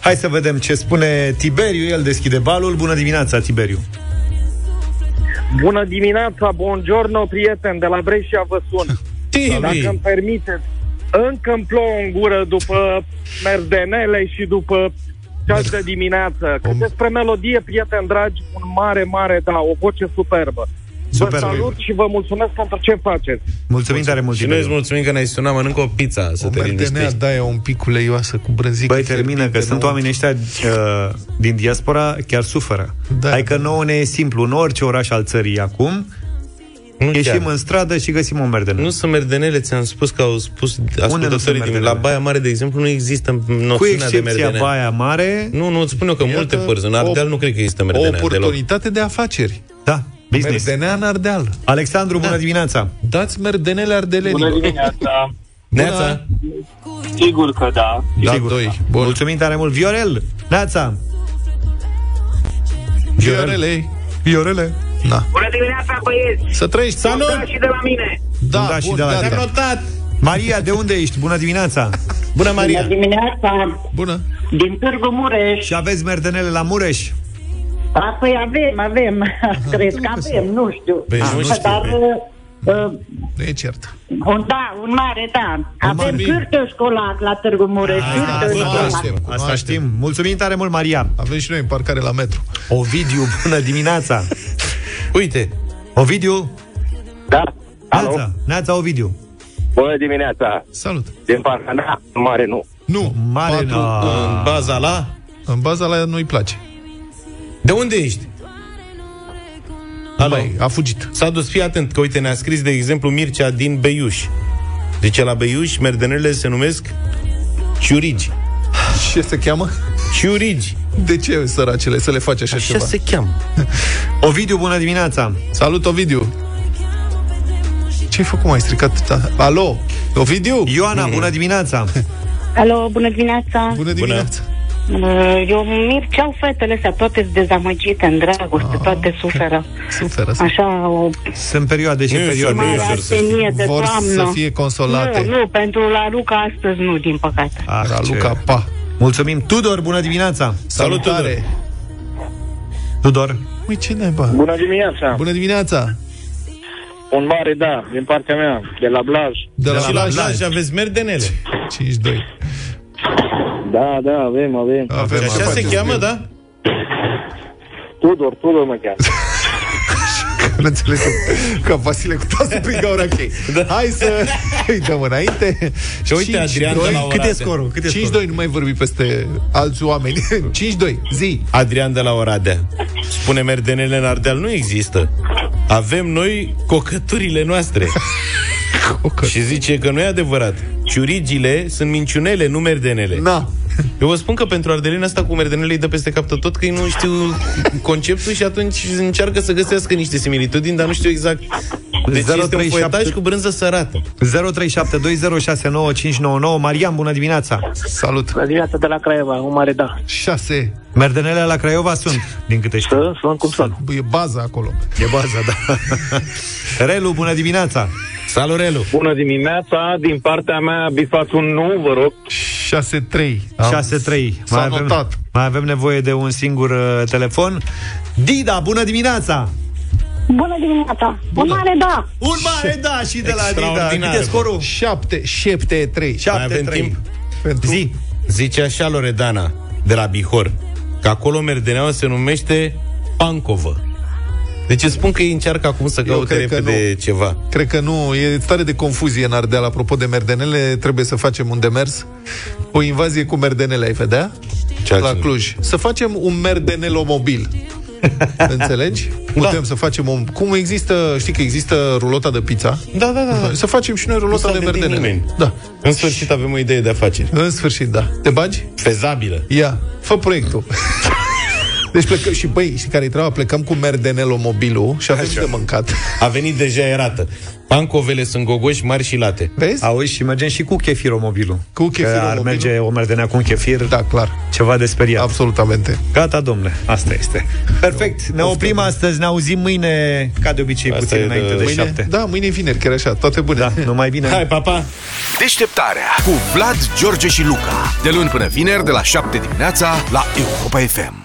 Hai să vedem ce spune Tiberiu, el deschide balul. Bună dimineața, Tiberiu. Bună dimineața, buongiorno, prieten, de la Brescia vă sun. Dacă îmi permiteți, încă îmi plouă în gură după merdenele și după ceas de dimineață. Că despre melodie, prieteni dragi, un mare, mare da, o voce superbă. Vă salut și vă mulțumesc pentru ce faceți. Mulțumim tare mult. Și noi îți mulțumim că ne-ai sunat, mănâncă o pizza să te liniștești. Da, e un pic uleioasă cu brânzică. Băi, termină, că sunt oamenii ăștia din diaspora, chiar suferă. Da, hai că nouă ne e simplu, în orice oraș al țării acum, ieșim în stradă și găsim o merdenele. Nu sunt merdenele, ți-am spus că au spus ascultătorii din la Baia Mare, de exemplu, nu există noțiunea de merdenele. Cu excepția Baia Mare... Nu, îți spun eu că multe părți. În Ardeal nu cred că există merdenele. O oportunitate de afaceri. Da, business. Merdenea în Ardeal. Alexandru, bună dimineața! Dați merdenele ardelenilor. Bună dimineața! Neața! Sigur că da. Mulțumim tare mult. Viorel! Neața! Viorele! Da. Bună dimineața, băieți! Să trăiești! Salut! Da, și de la mine! Da, și de la tine! Te-am notat! Maria, de unde ești? Bună dimineața! Bună, Maria! Bună dimineața! Bună! Din Târgu Mureș! Și aveți merdenele la Mureș? A, păi avem. Cred că avem, nu știu. Nu e cert. Un mare da. Avem cârte școlar la Târgu Mureș. Asta știm. Mulțumim tare mult, Maria! Avem și noi în parcare la metru. Ovidiu, bună dimineața! Uite, Ovidiu. Da, alo. Neața, Ovidiu. Bună dimineața. Salut. Din Paraná, mare nu. Nu, mare nu. În baza la? În baza la nu-i place. De unde ești? Alo, a fugit. S-a dus, fii atent, că uite, ne-a scris, de exemplu, Mircea din Beiuș. Zice, la Beiuș, merdenele se numesc ciurigi. Ce se cheamă? Ciurigi. De ce, săracele, să le faci așa ceva? Așa se cheamă. Ovidiu, bună dimineața. Salut, Ovidiu. Ce-ai făcut? M-ai stricat? Alo, Ovidiu? Ioana, bună dimineața. Alo, bună dimineața. Bună dimineața. Eu Mirceau, fetele astea toate sunt dezamăgite în dragoste, toate suferă. Suferă. Așa o... Sunt perioade și perioade. Vor să fie consolate. Nu, pentru Raluca astăzi nu, din păcate. Raluca, pa. Mulțumim. Tudor, bună dimineața. Salut, Tudor. Tudor. Ui, ce neba. Bună dimineața. Bună dimineața. Un mare da, din partea mea, de la Blaj. Și la Blaj aveți merdenele. 52. Da, da, avem. Și așa se cheamă, da? Tudor mă cheamă. Nu înțeles că Vasile cu toată prin gaură, ok. Da. Hai să îi dăm înainte. Și uite, Adrian de la Oradea. Cât e scorul? 5-2, nu mai vorbi peste alți oameni. 5-2, zi. Adrian de la Oradea. Spune, merdenele în Ardeal nu există. Avem noi cocăturile noastre. Și zice că nu e adevărat. Ciurigile sunt minciunele, nu merdenele. Na. Eu vă spun că pentru ardeleni asta cu merdenele îi dă peste cap tot, că ei nu știu conceptul și atunci încearcă să găsească niște similitudini, dar nu știu exact. Deci este un foietaj cu brânză sărată. 0372069599. Marian, bună dimineața. Salut. Bună dimineața de la Craiova, un mare da. 6. Merdenele la Craiova sunt, din câte știu. Sunt cum sunt. E baza acolo. E baza, da. Relu, bună dimineața. Salut, Relu. Bună dimineața, din partea mea bifați un nu, vă rog. 6-3. 6-3. Mai avem nevoie de un singur telefon. Dida, bună dimineața. Bună dimineața. Bună. Un mare da. Un mare da și de la Dida. Cât e scorul? 7-3. Mai avem timp. Zice așa Loredana de la Bihor, că acolo merdeneaua se numește pancovă. Deci spun că ei încearcă acum să caute repede ceva. Cred că nu, e stare de confuzie în Ardeal. Apropo de merdenele, trebuie să facem un demers. O invazie cu merdenele, ai vedea? La Cluj. Să facem un merdenelomobil. Înțelegi? Putem să facem un... Cum există, știi că există rulota de pizza? Da. Să facem și noi rulota de merdenele. Da. În sfârșit avem o idee de afaceri. În sfârșit, da. Te bagi? Fezabilă. Ia, fă proiectul. Deci plecăm și, băi, și care-i treaba, plecăm cu merdenelomobilul și avem de mâncat. A venit deja erată. Pancovele sunt gogoși mari și late. Vezi? Auzi, și mergem și cu chefiromobilul. Cu chefiromobilul. Că ar merge o merdenea cu un chefir. Da, clar. Ceva de speriat. Absolutamente. Gata, domnule, asta este. Perfect, ne oprim astăzi, ne auzim mâine, ca de obicei, asta puțin înainte de 7. Da, mâine e vineri, chiar așa, toate bune. Da, numai bine. Hai, pa, pa. Deșteptarea cu Vlad, George și Luca. De luni până vineri, de la 7 dimineața, la Europa FM.